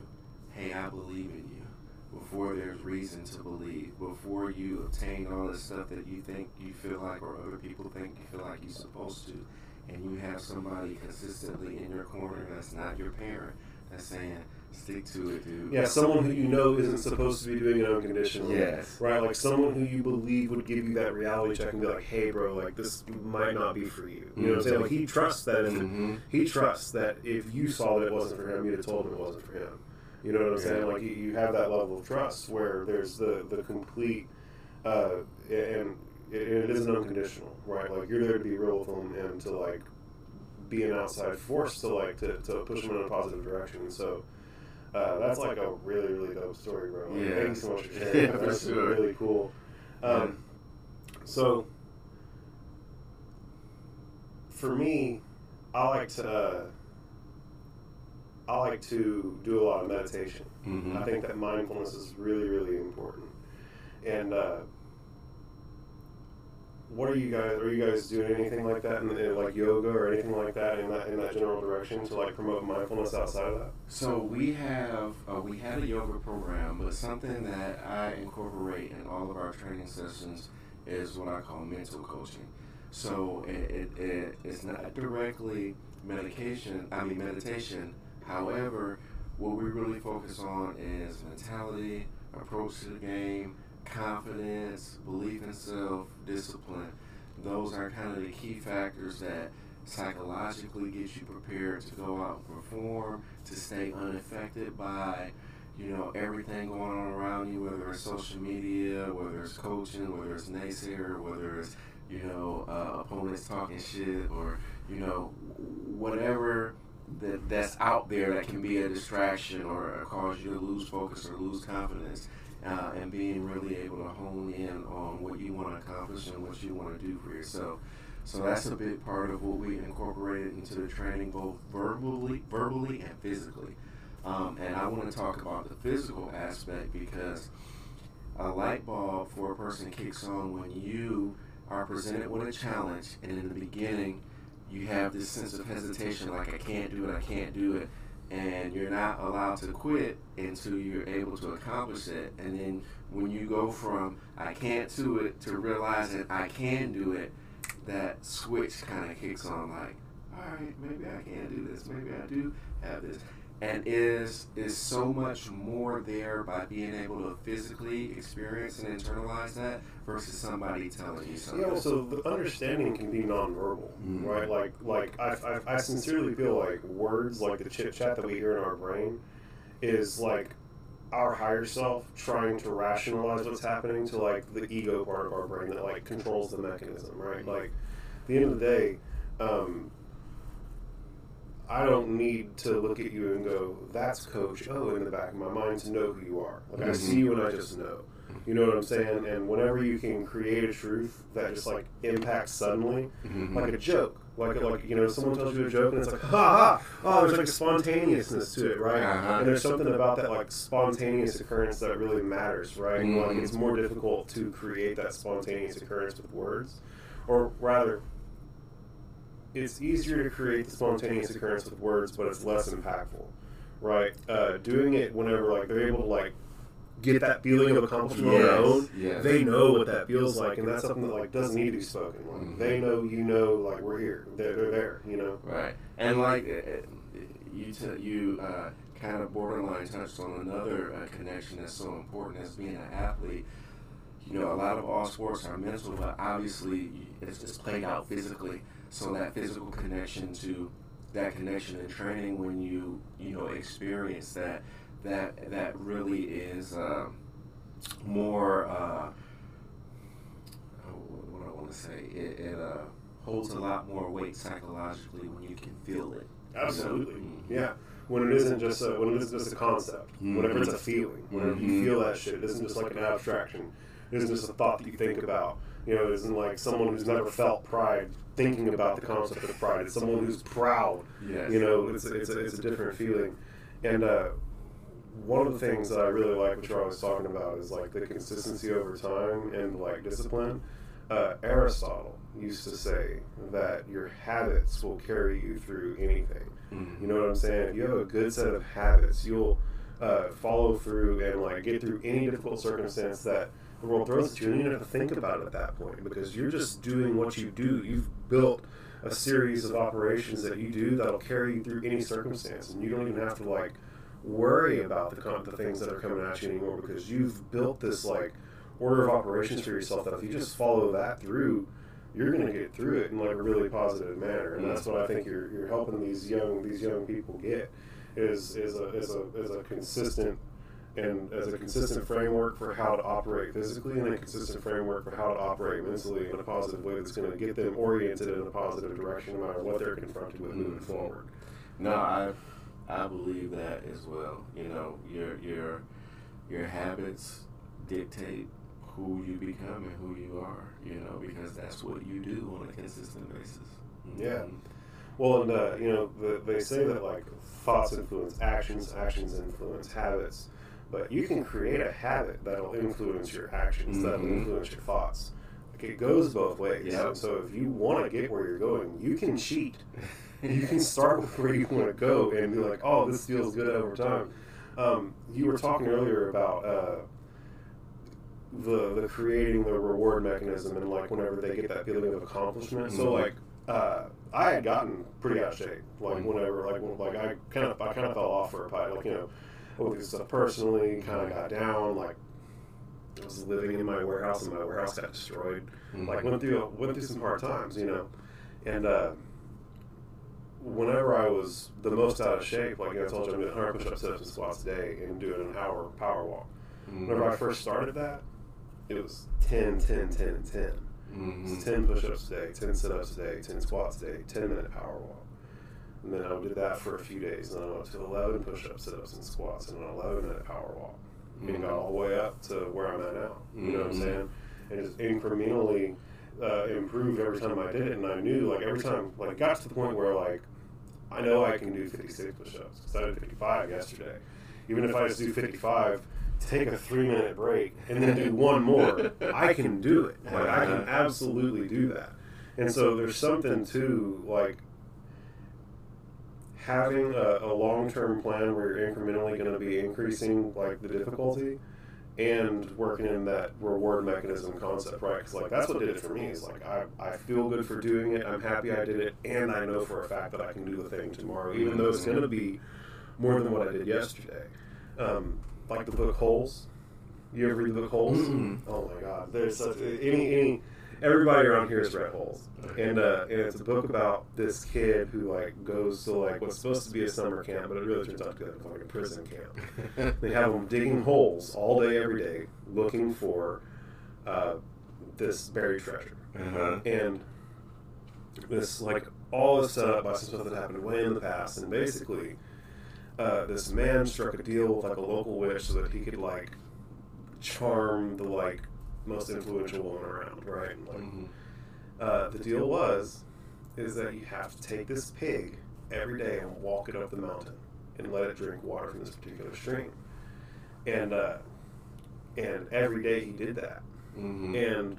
"Hey, I believe in you," before there's reason to believe, before you obtain all the stuff that you think you feel like, or other people think you feel like you're supposed to, and you have somebody consistently in your corner that's not your parent. That's saying, stick to it, dude. Yeah, someone who you know isn't supposed to be doing it unconditionally. Yes. Right? Like, someone who you believe would give you that reality check and be like, hey, bro, like, this might not be for you. You mm-hmm. know what I'm saying? Like, he trusts that. If, mm-hmm. He trusts that if you saw that it wasn't for him, you'd have told him it wasn't for him. You know what I'm yeah. saying? Like, you, you have that level of trust where there's the, the complete, uh, and it, it isn't unconditional, right? Like, you're there to be real with him and to, like, be an outside force to like to, to push them in a positive direction. So uh, that's like a really really dope story, bro. Like, yeah. Thank you so much for sharing. Yeah, that's sure. really cool. Um, so for me, I like to uh, I like to do a lot of meditation. Mm-hmm. I think that mindfulness is really really important. And uh, what are you guys? Are you guys doing anything like that, in, in like yoga or anything like that, in that in that general direction to like promote mindfulness outside of that? So we have uh, we had a yoga program, but something that I incorporate in all of our training sessions is what I call mental coaching. So it, it, it it's not directly medication. I mean meditation. However, what we really focus on is mentality, approach to the game, confidence, belief in self, discipline. Those are kind of the key factors that psychologically get you prepared to go out and perform, to stay unaffected by, you know, everything going on around you, whether it's social media, whether it's coaching, whether it's naysayer, whether it's, you know, uh, opponents talking shit, or, you know, whatever that that's out there that can be a distraction or cause you to lose focus or lose confidence. Uh, and being really able to hone in on what you want to accomplish and what you want to do for yourself. So that's a big part of what we incorporated into the training, both verbally verbally and physically. Um, and I want to talk about the physical aspect, because a light bulb for a person kicks on when you are presented with a challenge, and in the beginning you have this sense of hesitation, like I can't do it, I can't do it. And you're not allowed to quit until you're able to accomplish it. And then when you go from I can't do it to realizing I can do it, that switch kind of kicks on, like, all right, maybe I can do this. Maybe I do have this. And is is so much more there by being able to physically experience and internalize that versus somebody telling you something. Yeah, so the understanding can be nonverbal, mm-hmm. right? Like, like I, I, I sincerely feel like words, like the chit chat that we hear in our brain, is like our higher self trying to rationalize what's happening to like the ego part of our brain that like controls the mechanism, right? Like, at the end of the day. Um, I don't need to look at you and go, that's Coach O in the back of my mind to know who you are. Like, mm-hmm. I see you and I just know. You know what I'm saying? And whenever you can create a truth that just, like, impacts suddenly, mm-hmm. like a joke. Like, like you know, someone tells you a joke and it's like, ha ha! Oh, there's, like, a spontaneousness to it, right? Uh-huh. And there's something about that, like, spontaneous occurrence that really matters, right? Mm-hmm. Like, it's more difficult to create that spontaneous occurrence with words. Or, rather... It's easier to create the spontaneous occurrence with words, but it's less impactful, right? Uh, doing it whenever, like, they're able to, like, get that feeling of accomplishment yes, on their own, yes. They know what that feels like, and that's something that, like, doesn't need to be spoken. Like, mm-hmm. They know, you know, like, we're here. They're, they're there, you know? Right. And, like, you t- you uh, kind of borderline touched on another uh, connection that's so important as being an athlete. You know, a lot of all sports are mental, but obviously it's just played out physically. So that physical connection to that connection in training, when you you know experience that, that that really is uh, more uh, what I want to say. It, it uh, holds a lot more weight psychologically when you can feel it. Absolutely, mm-hmm. yeah. When it isn't just a, when it isn't just a concept, mm-hmm. whenever it's a feeling, whenever mm-hmm. you feel that shit, it isn't just like an abstraction. It isn't just a thought that you think about. You know, it isn't like someone who's never felt pride thinking about the concept of pride. It's someone who's proud. Yes. You know, it's it's a, it's a different feeling. And uh, one of the things that I really like, which I was talking about, is like the consistency over time and like discipline. Uh, Aristotle used to say that your habits will carry you through anything. Mm-hmm. You know what I'm saying? If you have a good set of habits, you'll uh, follow through and like get through any difficult circumstance that the world throws at you, and you don't have to think about it at that point, because you're just doing what you do. You've built a series of operations that you do that'll carry you through any circumstance, and you don't even have to like worry about the com- the things that are coming at you anymore, because you've built this like order of operations for yourself that if you just follow that through, you're going to get through it in like a really positive manner. And that's what I think you're you're helping these young these young people get is is a is a is a consistent and as a consistent framework for how to operate physically and a consistent framework for how to operate mentally in a positive way that's going to get them oriented in a positive direction no matter what they're confronted with moving forward. No, I I believe that as well. You know, your your your habits dictate who you become and who you are, you know, because that's what you do on a consistent basis. Mm-hmm. Yeah. Well, and, uh, you know, the, they say that, like, thoughts influence actions, actions influence habits. But you can create a habit that'll influence your actions, mm-hmm. that'll influence your thoughts. Like, it goes both ways. Yep. So if you want to get where you're going, you can cheat. You can start with where you want to go and be like, oh, this feels good over time. Um, you were talking earlier about... Uh, The, the creating the reward mechanism and like whenever they get that feeling of accomplishment. Mm-hmm. So like uh, I had gotten pretty out of shape. Like mm-hmm. whenever like when, like I kind of I kind of fell off for a pie. Like you know, with this stuff personally, kind of got down. Like I was living in my warehouse and my warehouse got destroyed. Mm-hmm. Like went through went through some hard times, you know. And uh, whenever I was the most out of shape, like I told you, I'm doing one hundred push-ups, sit-ups, and squats a day and doing an hour power walk. Mm-hmm. Whenever I first started that. It was ten, ten, ten, and ten. Mm-hmm. So ten push-ups a day, ten sit-ups a day, ten squats a day, ten-minute power walk. And then I did that for a few days, and then I went to eleven push-ups, sit-ups, and squats, and an eleven-minute power walk. Mm-hmm. And got all the way up to where I'm at now. You mm-hmm. know what I'm saying? And just incrementally uh, improved every time I did it, and I knew, like, every time, like, got to the point where, like, I know I can do fifty-six push-ups, because I did fifty-five yesterday. Even if I just do fifty-five... take a three-minute break, and then do one more, I can do it. Like, I can absolutely do that. And so there's something to, like, having a, a long-term plan where you're incrementally going to be increasing, like, the difficulty and working in that reward mechanism concept, right? Because, like, that's what did it for me. Is like, I, I feel good for doing it, I'm happy I did it, and I know for a fact that I can do the thing tomorrow, even though it's going to be more than what I did yesterday. Um... Like the book Holes. You ever read the book Holes? Mm-hmm. Oh my God! There's such a, any any everybody around here has read Holes, and uh, and it's a book about this kid who like goes to like what's supposed to be a summer camp, but it really turns out to be like, like a prison camp. They have them digging holes all day, every day, looking for uh, this buried treasure, uh-huh. and this like all is set up by some stuff that happened way in the past, and basically. Uh, this man struck a deal with like a local witch so that he could like charm the like most influential woman around, right? And, like, mm-hmm. uh, the deal was is that you have to take this pig every day and walk it up the mountain and let it drink water from this particular stream. And uh, and every day he did that, mm-hmm. and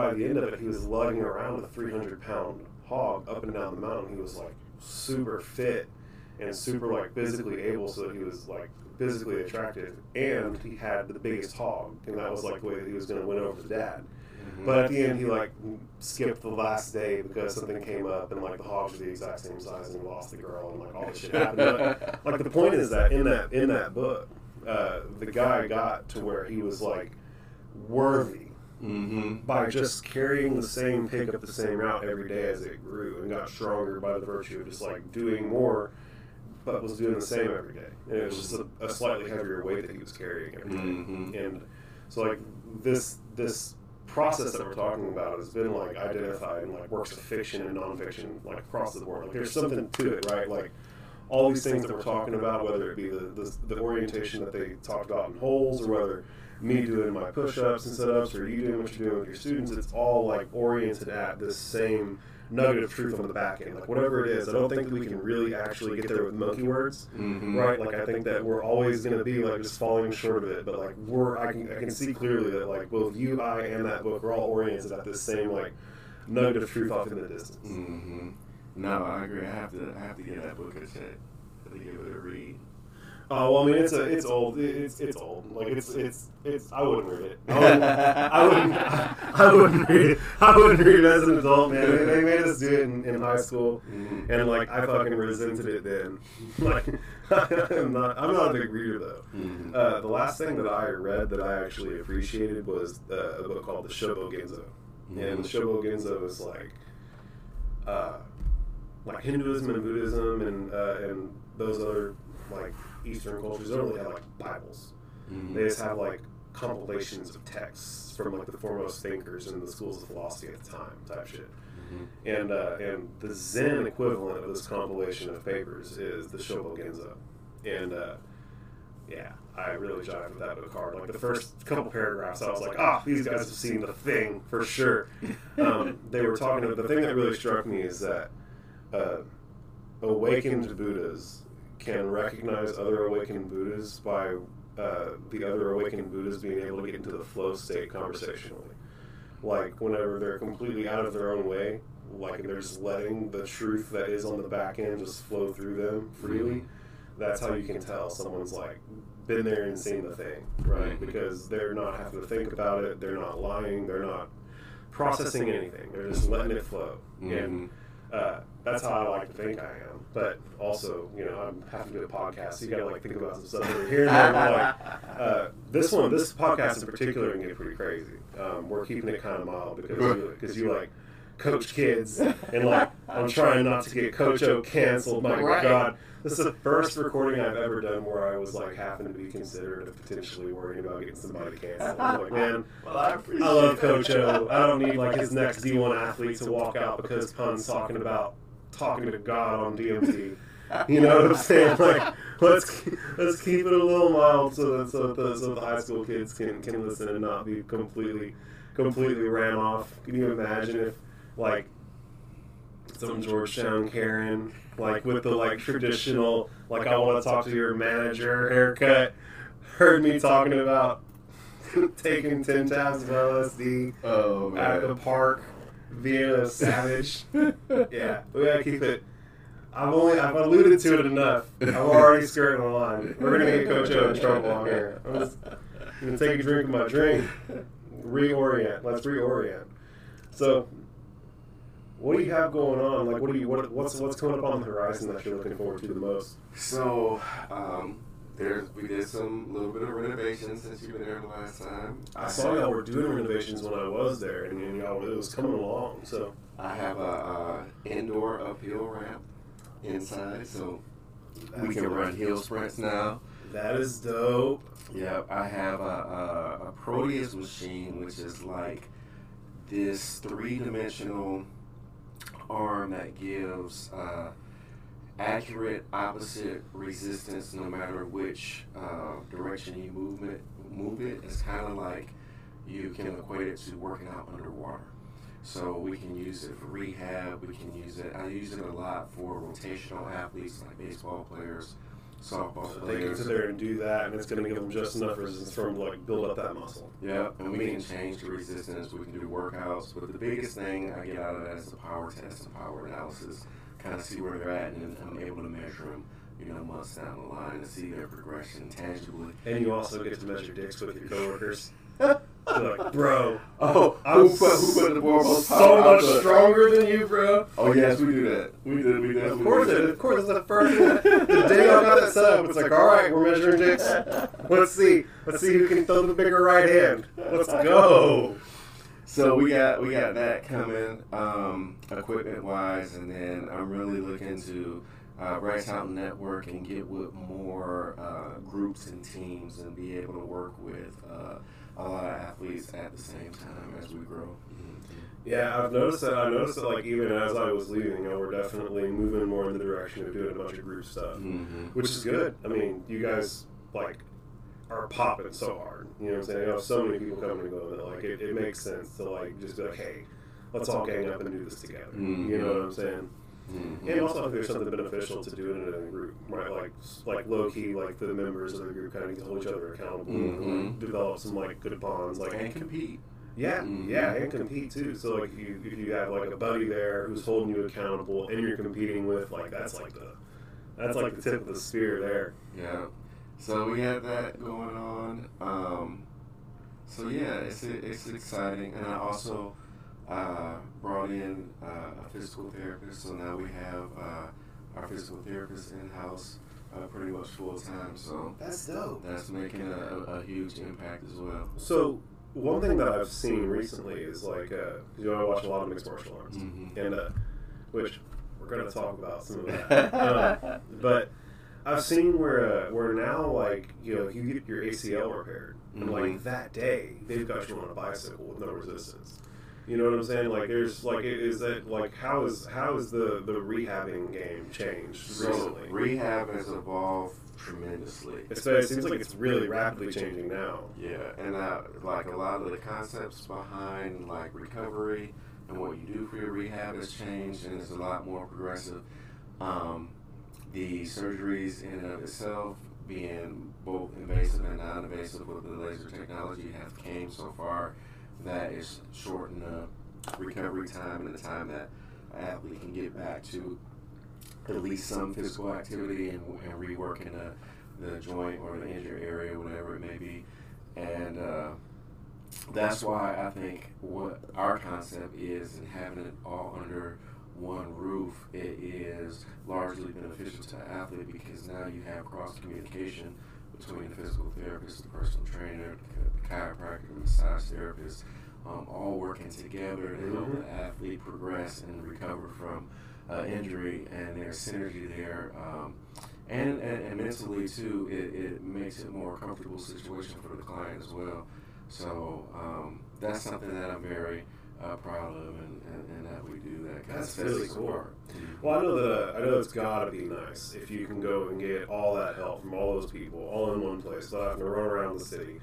by the end of it, he was lugging around a three hundred pound hog up and down the mountain. He was like super fit. And super like physically able, so that he was like physically attractive, and he had the biggest hog, and that was like the way that he was going to win over the dad. Mm-hmm. But at the end, he like skipped the last day because something came up, and like the hogs were the exact same size, and he lost the girl, and like all this shit happened. But, like the point is that in that in that book, uh, the guy got to where he was like worthy mm-hmm. by just carrying the same pig up the same route every day as it grew, and got stronger by the virtue of just like doing more. But was doing the same every day. And it was just a, a slightly heavier weight that he was carrying every day. Mm-hmm. And so, like, this this process that we're talking about has been, like, identified in, like, works of fiction and nonfiction, like, across the board. Like, there's something to it, right? Like, all these things that we're talking about, whether it be the, the, the orientation that they talked about in Holes, or whether me doing my push-ups and sit-ups, or you doing what you're doing with your students, it's all, like, oriented at this same... nugget of truth on the back end, like whatever it is. I don't think that we can really actually get there with monkey words, mm-hmm. right? Like I think that we're always going to be like just falling short of it, but like we're I can I can see clearly that like both you, I, and that book are all oriented at this same like nugget of truth off in the distance. Mm-hmm. No, I agree. I have to I have to give that book a check. I have to give it a read. Oh uh, well, I mean it's a it's old it's it's old like it's it's it's I wouldn't read it I wouldn't I wouldn't, I wouldn't read it I wouldn't read it as an adult, man. They, they made us do it in, in high school, mm-hmm. and like I fucking resented it then. Like I'm not I'm not a big reader though. Mm-hmm. Uh, the last thing that I read that I actually appreciated was uh, a book called The Shobogenzo, mm-hmm. and The Shobogenzo is like uh, like Hinduism and Buddhism and uh, and those other like Eastern cultures, they don't really have like Bibles. Mm-hmm. They just have like compilations of texts from like the foremost thinkers in the schools of philosophy at the time, type shit. Mm-hmm. And uh, and the Zen equivalent of this compilation of papers is the Shobogenzo. And uh, yeah, I really jived with that book hard. Like the first couple paragraphs, I was like, ah, oh, these guys have seen the thing for sure. Um, they were talking about the thing that really struck me is that uh, awakened Buddhas can recognize other awakened Buddhas by uh, the other awakened Buddhas being able to get into the flow state conversationally. Like whenever they're completely out of their own way, like they're just letting the truth that is on the back end just flow through them freely. That's how you can tell someone's like been there and seen the thing, right? Mm-hmm. Because they're not having to think about it. They're not lying. They're not processing anything. They're just letting it flow. Mm-hmm. And uh, that's how I like to think I am. But also, you know, I'm having to do a podcast, so you gotta like think about some stuff over here. And there. Like, uh, this one, this podcast in particular, can get pretty crazy. Um, we're keeping it kind of mild because you, cause you like coach kids, and like I'm trying not to get Coach O canceled. My right. God. This is the first recording I've ever done where I was like having to be considered of potentially worrying about getting somebody canceled. I'm like, man, well, I, I love Coach O. I don't need like his next D one athlete to walk out because Pun's talking about talking to God on D M T. You know what I'm saying? Like, let's let's keep it a little mild so that so the, so the high school kids can, can listen and not be completely completely ran off. Can you imagine if like some Georgetown Karen, like with the like traditional, like I want to talk to your manager haircut, heard me talking about taking ten tabs of L S D oh, at the park via Savage. Yeah, we gotta keep it. I've only I've alluded to it enough. I'm already skirting the line. We're gonna get Coach O in trouble on here. I'm just gonna take a drink of my drink. Reorient. Let's reorient. So. What do you have going on? Like, what do you what what's what's coming up on the horizon that you're looking forward to the most? So, um, there's we did some little bit of renovations since you've been there the last time. I, I saw y'all were doing renovations when I was there, and, and y'all it was coming along. So I have a uh, indoor uphill ramp inside, so That's we can dope. run hill sprints now. That is dope. Yep, I have a, a, a Proteus machine, which is like this three-dimensional arm that gives uh, accurate opposite resistance no matter which uh, direction you move it. Move it. It's kind of like you can equate it to working out underwater. So we can use it for rehab. We can use it. I use it a lot for rotational athletes like baseball players, softball so players. They can sit there and do that, and it's going to give them just enough resistance for them to like build up that muscle. Yeah, and we can change the resistance. We can do workouts. But the biggest thing I get out of that is the power test and power analysis, kind of see where they're at, and then I'm able to measure them, you know, months down the line and see their progression tangibly. And you also get to measure dicks with your coworkers. They're like, bro, oh, I'm who put, who put the barbell so much the... stronger than you, bro. Oh yes, we do that. We do, we do. Of course, we do. It, of course, it's the first. The day I got that set up, it's like, all right, we're measuring dicks. Let's see, let's see who can throw the bigger right hand. Let's go. So we got we got that coming, um, equipment wise, and then I'm really looking to uh, branch out and network and get with more uh, groups and teams and be able to work with. Uh, A lot of athletes at the same time as we grow. Mm-hmm. Yeah, I've noticed that. I noticed that, like, even as I was leaving, you know, we're definitely moving more in the direction of doing a bunch of group stuff, mm-hmm. which is good. I mean, you guys, like, are popping so hard. You know what I'm saying? I have so many people coming and going that, like, it, it makes sense to, like, just be like, hey, let's all gang up and do this together. Mm-hmm. You know what I'm saying? Mm-hmm. And also, if there's something beneficial to doing it in a group, right? Like, like low key, like the members of the group kind of need to hold each other accountable, mm-hmm. and like, develop some like good bonds, like and compete. Yeah, mm-hmm. yeah, and compete too. So like, if you if you have like a buddy there who's holding you accountable and you're competing with, like that's like the that's like the tip of the spear there. Yeah. So we had that going on. Um, so yeah, it's it's exciting, and I also. Uh, brought in uh, a physical therapist, so now we have uh, our physical therapist in-house uh, pretty much full-time, so that's dope. That's making a, a huge impact as well. So one thing that I've seen recently is like, uh, you know, I watch a lot of mixed martial arts, mm-hmm. and uh, which we're going to talk about some of that, um, but I've seen where uh, where now, like, you know, you get your A C L repaired, and mm-hmm. like that day they've got you on a bicycle with no resistance. You know what I'm saying? Like, there's like, is that like how is how is the the rehabbing game changed so recently? Rehab has evolved tremendously. So it seems like it's really rapidly changing now. Yeah, and I, like a lot of the concepts behind like recovery and what you do for your rehab has changed, and it's a lot more progressive. Um, the surgeries in and of itself, being both invasive and non-invasive with the laser technology, have came so far that it's shortened the recovery time and the time that an athlete can get back to at least some physical activity and, and reworking the the joint or the injured area, whatever it may be. And uh, that's why I think what our concept is, and having it all under one roof, it is largely beneficial to the athlete, because now you have cross communication between the physical therapist, the personal trainer, the chiropractor, the massage therapist, um, all working together to help the athlete progress and recover from uh, injury, and there's synergy there. Um, and, and, and mentally, too, it, it makes it a more comfortable situation for the client as well. So um, that's something that I'm very Uh, proud of, and, and, and that we do that. That's really cool. Part. Well, I know that uh, I know it's gotta be nice if you can go and get all that help from all those people all in one place, so I have to run around the city,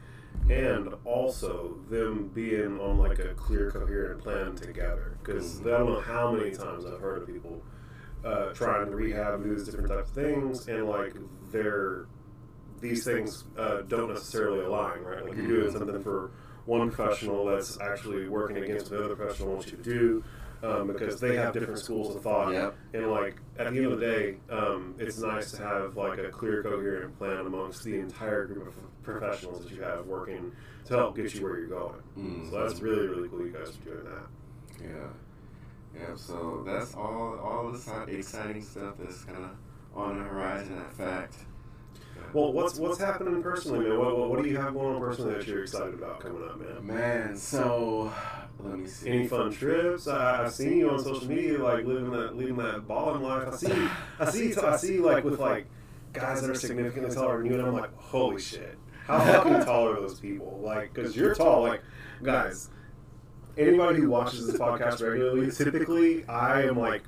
and also them being on like a clear, coherent plan together. Because mm-hmm. I don't know how many times I've heard of people uh, trying to rehab these different types of things, and like they're these things uh, don't necessarily align, right? Like you're doing something for one professional that's actually working against what the other professional wants you to do, um, because they have different schools of thought. Yep. And like at the end of the day, um, it's nice to have like a clear, coherent plan amongst the entire group of professionals that you have working to help get you where you're going. Mm-hmm. So that's really, really cool. You guys are doing that. Yeah, yeah. So that's all, all this exciting stuff that's kind of on the horizon. In fact. Well, what's what's happening personally, man? What, what, what do you have going on personally that you're excited about coming up, man? Man, so let me see. Any fun trips? I, I've seen you on social media, like living that living that balling life. I see, I see, I see, like with like guys that are significantly taller than you, and I'm like, holy shit, how fucking tall are those people? Like, because you're tall, like guys. Anybody who watches this podcast regularly, typically, I am like,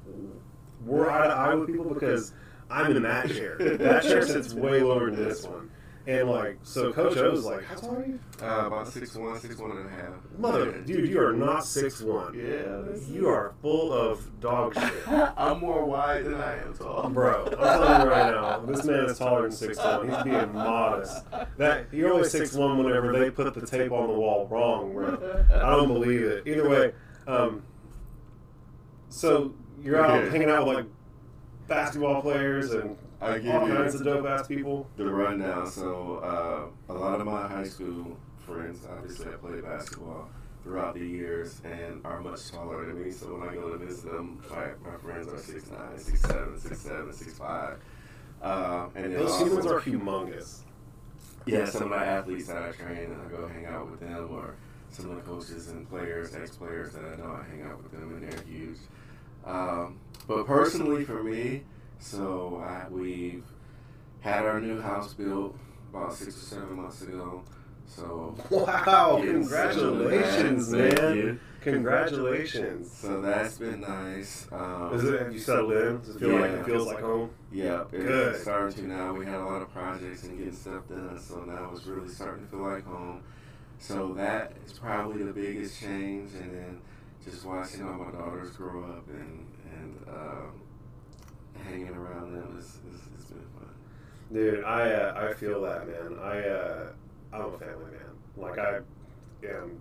we're eye to eye with people because I'm in that chair. That chair sits way lower than this one. And, like, so Coach O's like, how tall are you? Uh, about six one, six one and a half. Mother, dude, you are not six one. Yeah. You are full of dog shit. I'm more wide than I am tall. Bro, I'm telling you right now, this man is taller than six one. He's being modest. That you're only six one whenever they put the tape on the wall wrong, bro. I don't believe it. Either way, um, so you're out yeah. hanging out with, like, basketball players and all kinds of dope ass people. The rundown. So uh, a lot of my high school friends, obviously, I played basketball throughout the years and are much taller than me. So when I go to visit them, my, my friends are six nine, six seven, six seven, six five. Uh, and those humans are humongous. Yeah, some of my athletes that I train, and I go hang out with them, or some of the coaches and players, ex-players that I know, I hang out with them, and they're huge. Um, but personally for me, so I, we've had our new house built about six or seven months ago. So wow, congratulations, man. Congratulations. So that's been nice. Um, Is it, have you settled in? Does it feel yeah, like it feels like home? Yeah, it's good. Starting to now. We had a lot of projects and getting stuff done, so now it's really starting to feel like home. So that is probably the biggest change, and then just watching all my daughters grow up and and um, hanging around them is, is, is been fun. Dude, I uh, I feel that, man. I uh, I'm a family man. Like I am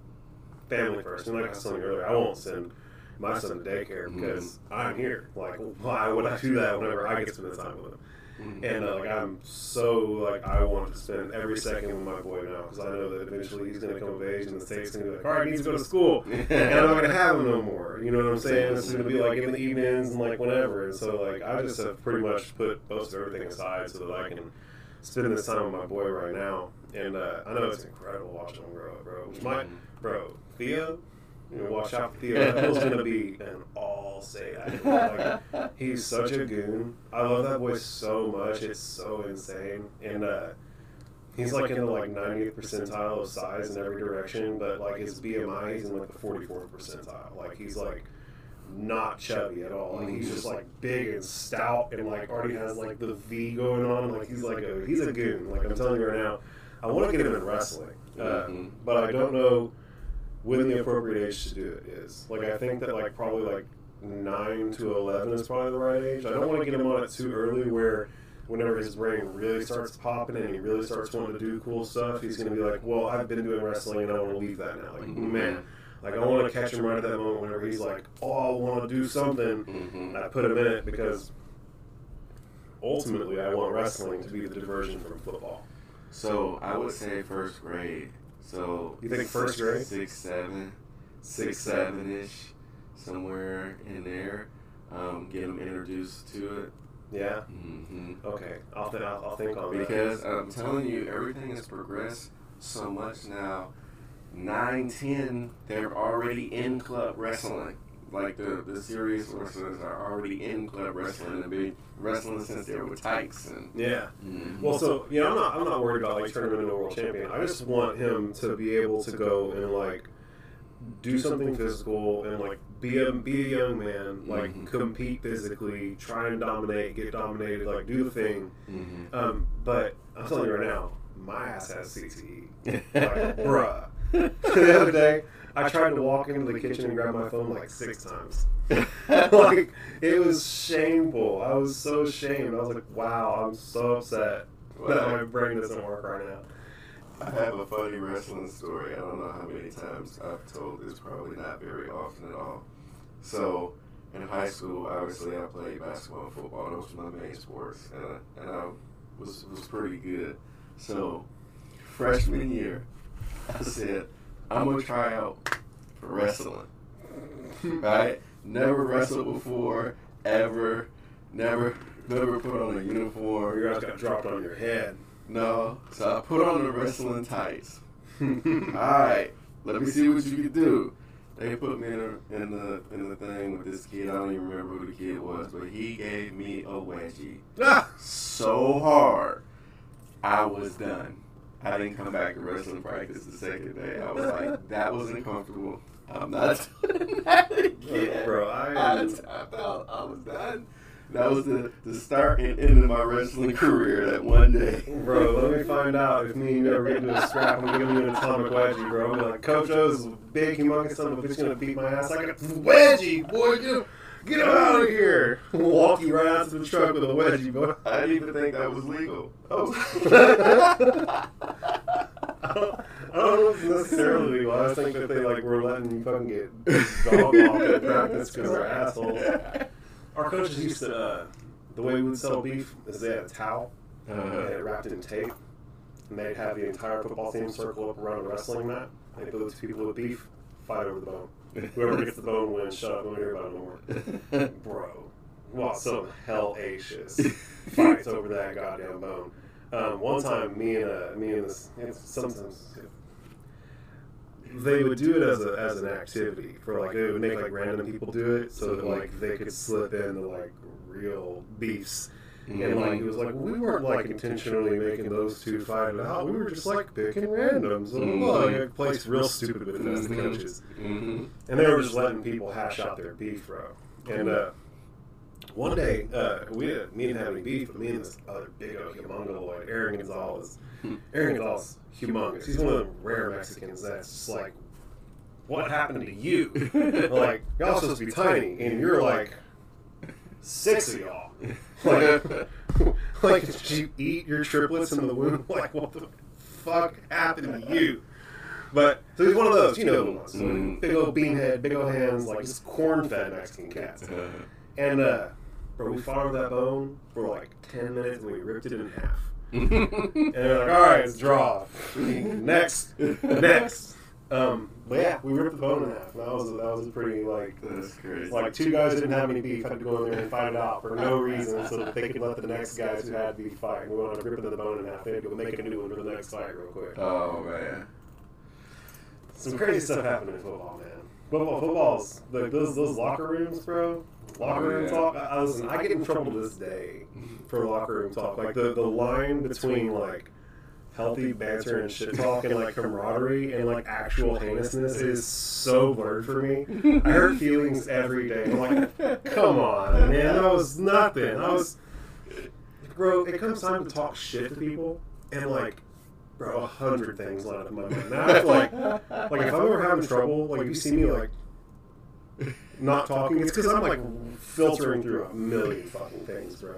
family first. And like I was telling you earlier, I won't send my son to daycare because mm-hmm. I'm here. Like, why would I do that whenever I get to spend time with him? Mm-hmm. And uh, like I'm so like I want to spend every second with my boy now, because I know that eventually he's going to come of age and the state's going to be like, all right, he needs to go to school, and I'm not going to have him no more. You know what I'm saying? It's going to be like in the evenings and like whenever. And so like I just have pretty much put most of everything aside so that I can spend this time with my boy right now. And uh, I know it's incredible watching him grow up, bro. My bro Theo, you know, watch out for Theo. Theo's going to be an all. will say that. Like, he's such a goon. I love that boy so much. It's so insane. And uh, he's like in the like ninetieth percentile of size in every direction, but like his B M I, he's in like the forty-fourth percentile. Like he's like not chubby at all. Like, he's just like big and stout and like already has like the V going on. Like he's like a he's a goon. Like I'm telling you right now, I want to get him in wrestling, uh, mm-hmm. but I don't know when the appropriate age to do it is. Like, I think that, like, probably, like, nine to eleven is probably the right age. I don't want to get him on it too early where whenever his brain really starts popping and he really starts wanting to do cool stuff, he's going to be like, well, I've been doing wrestling and I want to leave that now. Like, mm-hmm. man, like, I want to catch him right at that moment whenever he's like, oh, I want to do something. Mm-hmm. And I put him in it because ultimately I want wrestling to be the diversion from football. So, I would say first grade. So you think first grade? Six, seven, six, seven-ish, somewhere in there. Um, get them introduced to it. Yeah. Mm-hmm. Okay. I'll, th- I'll, I'll think on that. Because I'm telling you, everything has progressed so much now. Nine, ten, they're already in club wrestling. Like the the serious wrestlers are already in club wrestling and been wrestling since they were with Tykes and yeah. Mm-hmm. Well, so you know, I'm not I'm not worried about like turning him into a world champion. I just want him to be able to go and like do something physical and like be a be a young man, like mm-hmm. compete physically, try and dominate, get dominated, like do the thing. Mm-hmm. Um, but I'm telling you right now, my ass has C T E, like, bruh. The other day, I tried to walk into the kitchen and grab my phone like six times. Like, it was shameful. I was so ashamed. I was like, wow, I'm so upset well, that my brain doesn't work right now. I have a funny wrestling story. I don't know how many times I've told this, probably not very often at all. So, in high school, obviously, I played basketball and football. Those were my main sports, and I, and I was, was pretty good. So, freshman year, I said, I'm going to try out for wrestling, right? Never wrestled before, ever, never, never put on a uniform. Your ass got dropped on your head. No, so I put on the wrestling tights. All right, let me see what you can do. They put me in the, in the in the thing with this kid. I don't even remember who the kid was, but he gave me a wedgie so hard, I was done. I didn't come back to wrestling practice the second day. I was like, that was uncomfortable. I'm not doing that again. Bro, I, I, I felt I was done. That was the, the start and end of my wrestling career that one day. Bro, let me find out if me and you ever get into a scrap. I'm giving you an atomic wedgie, bro. I'm like, Coach O's big, humongous son of a bitch gonna beat my ass. I got wedgie, boy, get him, get him out of here. Walk you right out to the truck with a wedgie, boy. I didn't even think that was legal. Oh. I don't, I don't know if it's necessarily legal. I just think that they like were letting you fucking get dog off at practice because they're assholes. Our coaches used to, uh, the way we would sell beef is they had a towel uh-huh. and they had it wrapped in tape, and they'd have the entire football team circle up around a wrestling mat. And they'd put two people with beef, fight over the bone. Whoever gets the bone wins. Shut up, don't hear about it no more. Bro, well, some hellacious fights over that goddamn bone. Um, one time, me and uh, me and this, sometimes they would do it as a, as an activity for like they would make like random people do it so that like they could slip into like real beefs. Mm-hmm. And like it was like we weren't like intentionally making those two fight it out. We were just like picking randoms. So, mm-hmm. Like it plays real stupid with mm-hmm. us, the coaches, mm-hmm. and they were just letting people hash out their beef, bro. And uh, One day, uh, we didn't, me didn't have any beef, but me and this other big old humongo boy, Aaron Gonzalez. Aaron Gonzalez, humongous. He's one of the rare Mexicans that's just like, what happened to you? Like, y'all supposed to be tiny, and you're like, six of y'all. Like, like, did you eat your triplets in the womb? Like, what the fuck happened to you? But, so he's one of those, you know, ones. Mm. Big old beanhead, big old hands, like, just corn-fed Mexican cats. Uh. And, uh, bro, we fought over that bone for like ten minutes and we ripped it in half. And they're like, all right, it's draw. Next. Next. Um, but yeah, we ripped the bone in half. That was a, that was a pretty, like, that's crazy. Like, two guys didn't have any beef, had to go in there and fight it out for no reason so that they could let the next guys who had beef fight. We wound up ripping the bone in half. They had to go make a new one for the next fight real quick. Oh, man. Some crazy stuff happened in football, man. Football, football's like those those locker rooms, bro. Locker room yeah. talk. I, listen, I get in trouble to this day for locker room talk. Like the, the line between like healthy banter and shit talk and like camaraderie and like actual heinousness is so blurred for me. I hurt feelings every day. I'm like, come on, man. That was nothing. I was, bro. It comes time to talk shit to people and like. Bro, a hundred things line up in my mind. Now, if, like, like if I'm ever having trouble, like you see me like not talking, it's because I'm like filtering through a million fucking things, bro.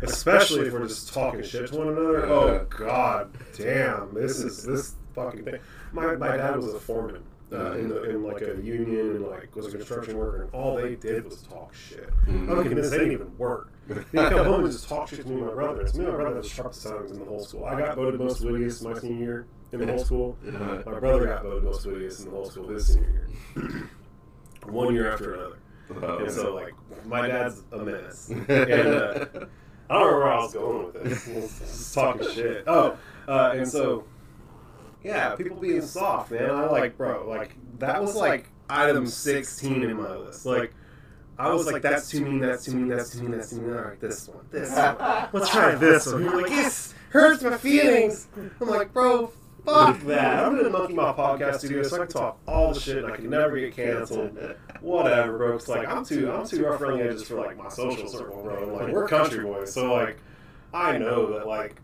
Especially if we're just talking shit to one another. Oh god, damn! This is this fucking thing. My my dad was a foreman uh, in the, in like a union and like was a construction worker, and all they did was talk shit. Mm-hmm. I'm convinced they didn't even work. They come home and just talk shit to me and my brother. It's me and my brother that was sharpest tongues in the whole school. I got voted most wittiest my senior year in the whole school. Mm-hmm. My brother got voted most wittiest in the whole school this senior year. One year after another. Oh, and so, like, my dad's a menace. And uh, I don't know where I was going with this. I was just talking shit. Oh, uh, and so, yeah, people being soft, man. I like, bro, like, that was, like, item sixteen in my list. Like, I was like, that's too mean, that's too mean, that's too mean, that's too mean. All right, this one, this one. Let's try this one. You're like, yes, hurts my feelings. I'm like, bro, fuck that. I'm in the Monkey Mouth podcast studio, so I can talk all the shit, and I can never get canceled. Whatever, bro. It's like, I'm too, I'm too rough around the edges for, like, my social circle, bro. Like, we're country boys, so, like, I know that, like,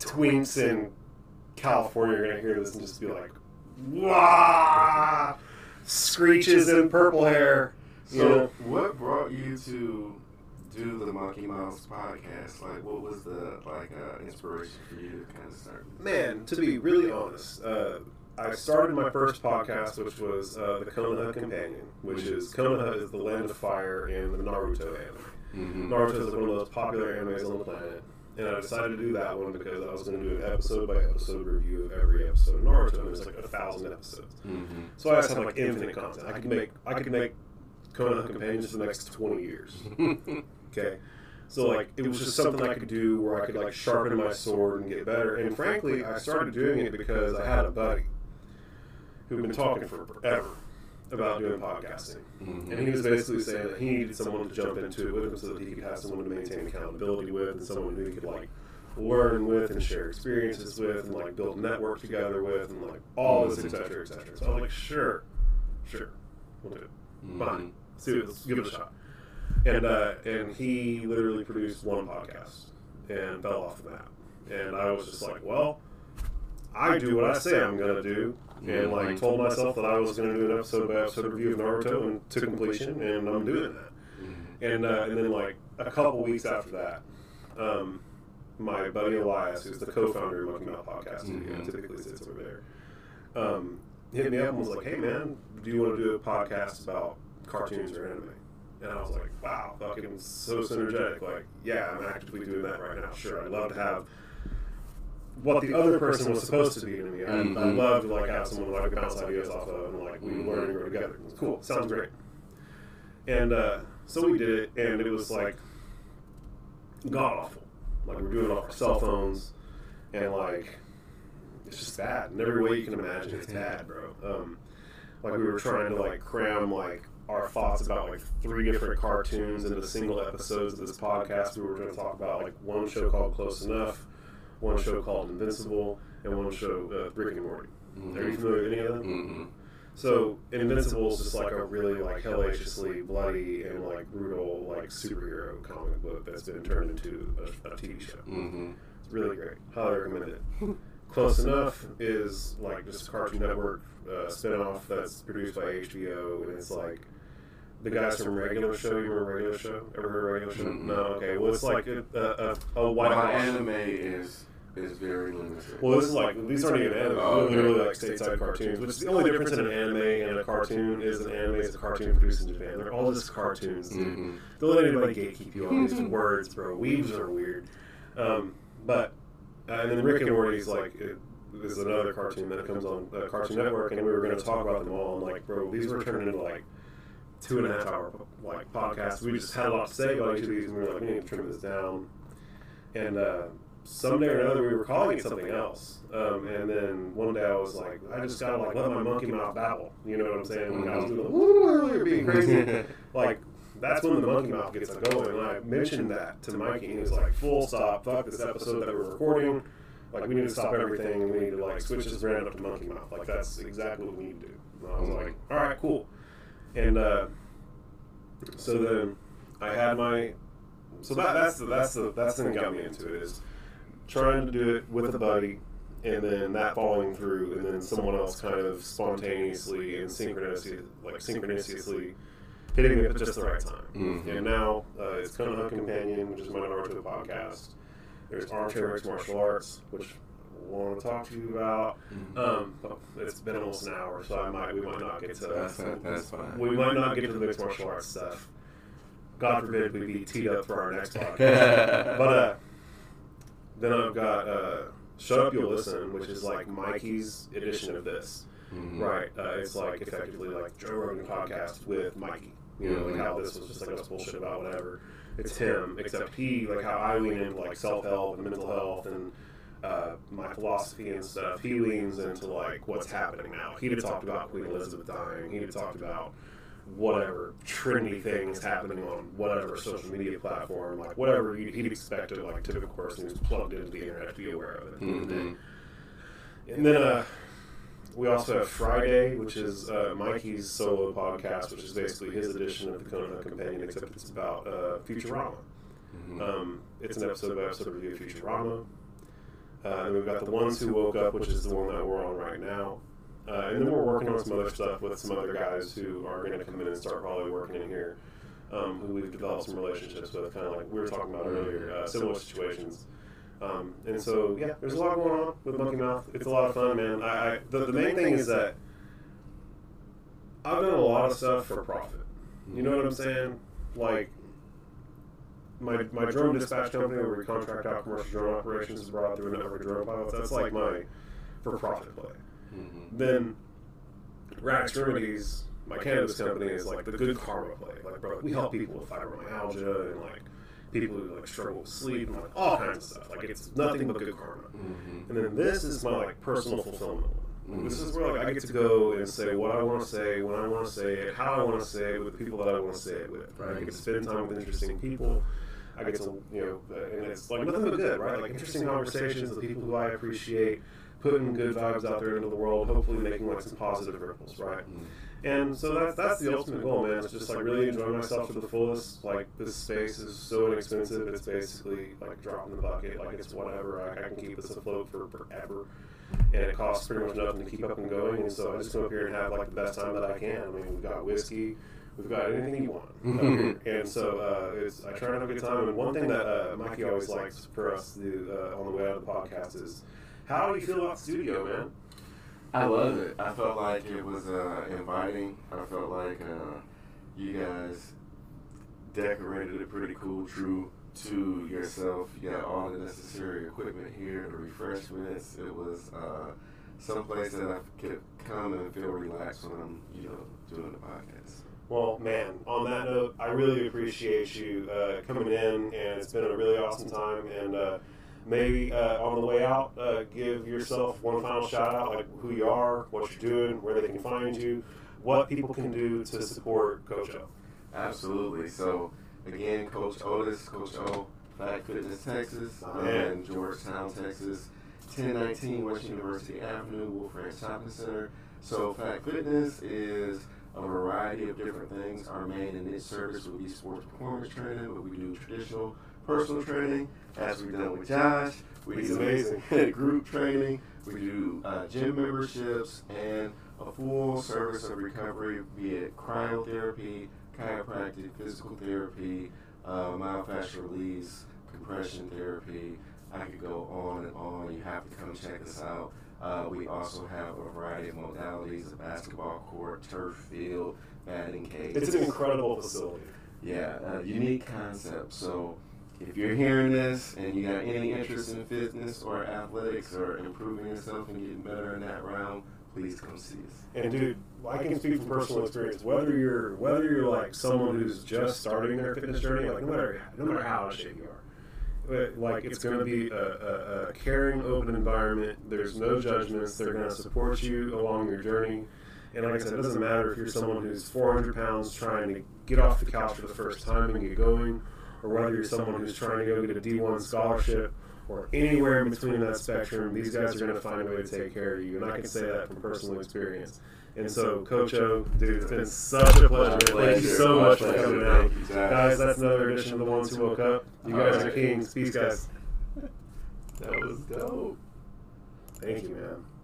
twinks in California are going to hear this and just be like, wah! Screeches and purple hair. So, yeah. What brought you to do the Monkey Mouse podcast? Like, what was the like uh, inspiration for you to kind of start? Man, to be really honest, uh, I started my first podcast, which was uh, the Konoha Companion, which is Konoha is the land of fire in the Naruto anime. Mm-hmm. Naruto is one of those popular animes on the planet, and I decided to do that one because I was going to do an episode by episode review of every episode of Naruto, and there's like a thousand episodes. Mm-hmm. So I just had like infinite content. I could make, I could make. Konoha Companions for the next twenty years. Okay, so like it was just something I could do where I could like sharpen my sword and get better. And frankly, I started doing it because I had a buddy who'd been talking forever about doing podcasting, mm-hmm. and he was basically saying that he needed someone to jump into it with him so that he could have someone to maintain accountability with and someone who he could like learn with and share experiences with and like build a network together with and like all this, et cetera, et cetera. So I'm like, sure, sure, we'll do it. Mm-hmm. Fine. See, let's give it a shot. And uh, and he literally produced one podcast and fell off the map. And I was just like, well, I do what I say I'm going to do. And like told myself that I was going to do an episode by episode review of Naruto and to completion, and I'm doing that. And uh, and then like a couple weeks after that, um, my buddy Elias, who's the co-founder of Monkey Mouth Podcast, mm-hmm. who typically sits over there, um, hit me up and was like, hey man, do you want to do a podcast about cartoons or anime? And I was like, wow, fucking so synergetic. Like, yeah, I'm actively doing that right now. Sure, I'd love to have what the other person was supposed to be to me. I'd, mm-hmm. I'd love to like have someone that I could bounce ideas off of and like we mm-hmm. learn and grow together. Cool, sounds great. And uh, so we did it, and it was like god awful. Like we were doing it off our cell phones, and like it's just bad in every way you can imagine. It's bad, bro. Um, like we were trying to like cram like our thoughts about like three different cartoons into single episodes of this podcast. We were going to talk about like one show called Close Enough, one show called Invincible, and one show uh, Rick and Morty. Mm-hmm. Are you familiar with any of them? Mm-hmm. So Invincible is just like a really like hellaciously bloody and like brutal like superhero comic book that's been turned into a, a T V show. Mm-hmm. It's really great. Highly recommend it. Close Enough is like just a Cartoon Network uh, spinoff that's produced by H B O, and it's like the guys from Regular Show. You remember Regular Show? Ever heard of Regular Show? Mm-hmm. No. Okay. Well, it's like a, a, a white My anime is is very limited. Well, this is like these aren't even anime. Oh, they're literally like stateside cartoons. Which is the only difference in an anime and a cartoon is an anime is a cartoon produced in Japan. They're all just cartoons. Mm-hmm. Don't let anybody gatekeep you on these words, bro. Weaves are weird. Um, but Uh, and then Rick and Morty's like it, is another cartoon that comes on the Cartoon Network, and we were going to talk about them all. And like, bro, these were turned into like two and a half hour like podcasts. We just had a lot to say about each of these, and we were like, we need to trim this down. And uh, someday or another, we were calling it something else. Um, and then one day I was like, I just gotta like let my monkey mouth babble. You know what I'm saying? Mm-hmm. Like I was doing earlier, being crazy. Like that's when the monkey mouth gets going. And I mentioned that to Mikey, and he was like, "Full stop! Fuck this episode that we're recording. Like we need to stop everything. And we need to like switch this brand up to monkey mouth. Like that's exactly what we need to do." And I was like, "All right, cool." And uh, so then I had my. So that that's the, that's the that's the thing that got me into it is trying to do it with a buddy, and then that falling through, and then someone else kind of spontaneously and synchronously, like synchronously hitting it at just the right time. Mm-hmm. And now uh, it's Konoha Companion, which is my Naruto podcast. There's Armchair Martial Arts, which I want to talk to you about. Mm-hmm. Um, it's been almost an hour, so I might we might not get to that's, uh, that's fine. We might not get to the mixed martial arts stuff. God forbid we be teed up for our next podcast. But uh, then I've got uh, Shut Up, You'll Listen, which is like Mikey's edition of this. Mm-hmm. Right. Uh, it's like effectively like Joe Rogan podcast with Mikey. You know, mm-hmm. like how this was just like us bullshit about whatever. It's him, except he, like how I lean into like self-help and mental health and uh, my philosophy and stuff. He leans into like what's happening now. He'd have talked about Queen Elizabeth dying. He'd have talked about whatever trendy things happening on whatever social media platform, like whatever he'd expect to like typical person who's plugged into the internet to be aware of it. Mm-hmm. And then uh, we also have Friday, which is uh, Mikey's solo podcast, which is basically his edition of the Konoha Companion, except it's about uh, Futurama. Mm-hmm. Um, it's an episode by episode review of Futurama. Uh, and we've got The Ones Who Woke Up, which is the one that we're on right now. Uh, and then we're working on some other stuff with some other guys who are going to come in and start probably working in here, um, who we've developed some relationships with, kind of like we were talking about earlier, uh, similar situations. Um, and so, yeah, there's a lot going on with Monkey Mouth. It's a lot of fun, man. I, I the, the main thing is that I've done a lot of stuff for profit. You know what I'm saying? Like, my my drone dispatch company where we contract out commercial drone operations is brought through a network of drone pilots. That's like my for-profit play. Mm-hmm. Then Rax Remedies, my cannabis company, is like the good karma play. Like, bro, we help people with fibromyalgia and like people who like struggle with sleep and like all kinds of stuff. Like, it's nothing but good karma. Mm-hmm. And then this is my like personal fulfillment. Mm-hmm. This is where like I get to go and say what I want to say, when I want to say it, how I want to say it, with the people that I want to say it with. Right? I get to spend time with interesting people. I get to, you know, and it's like nothing but good, right? Like interesting conversations with people who I appreciate. Putting good vibes out there into the world, hopefully making like some positive ripples, right? Mm-hmm. And so that's that's the ultimate goal, man. It's just like really enjoying myself to the fullest. Like this space is so inexpensive; it's basically like dropping the bucket. Like it's whatever. I, I can keep this afloat for forever, and it costs pretty much nothing to keep up and going. And so I just come up here and have like the best time that I can. I mean, we've got whiskey, we've got anything you want, up here. And so uh, it's I try to have a good time. And one thing that uh, Mikey always likes for us to do uh, on the way out of the podcast is. How do you feel about the studio, man? I loved it. I felt like it was uh, inviting. I felt like uh, you guys decorated it pretty cool, true to yourself. You got all the necessary equipment here, the refreshments. It was uh, someplace that I could come and feel relaxed when I'm, you know, doing the podcast. Well, man, on that note, I really appreciate you uh, coming in, and it's been a really awesome time, and uh, Maybe uh, on the way out, uh, give yourself one final shout-out, like who you are, what you're doing, where they can find you, what people can do to support Coach O. Absolutely. So, again, Coach Otis, Coach O, Fact Fitness Texas, I'm in Georgetown, Texas, ten nineteen West University Avenue, Wolf Ranch Shopping Center. So, Fact Fitness is a variety of different things. Our main and niche service would be sports performance training, but we do traditional personal training, as we've done with Josh. We He's do amazing. Group training. We do uh, gym memberships and a full service of recovery, be it cryotherapy, chiropractic, physical therapy, uh, myofascial release, compression therapy. I could go on and on. You have to come check us out. Uh, we also have a variety of modalities, a basketball court, turf field, batting cage. It's an incredible facility. Yeah, a unique concept. So, if you're hearing this and you got any interest in fitness or athletics or improving yourself and getting better in that realm, please come see us. And dude, I can speak from personal experience. Whether you're whether you're like someone who's just starting their fitness journey, like no matter no matter how out of shape you are, like it's going to be a, a, a caring, open environment. There's no judgments. They're going to support you along your journey. And like I said, it doesn't matter if you're someone who's four hundred pounds trying to get off the couch for the first time and get going, or whether you're someone who's trying to go get a D one scholarship, or anywhere in between that spectrum, these guys are going to find a way to take care of you. And I can say that from personal experience. And so, Coach O, dude, it's been such a pleasure. pleasure. Thank you so much, much for coming out. Guys, that's another edition of The Ones Who Woke Up. You All guys right. are kings. Peace, guys. That was dope. Thank you, man.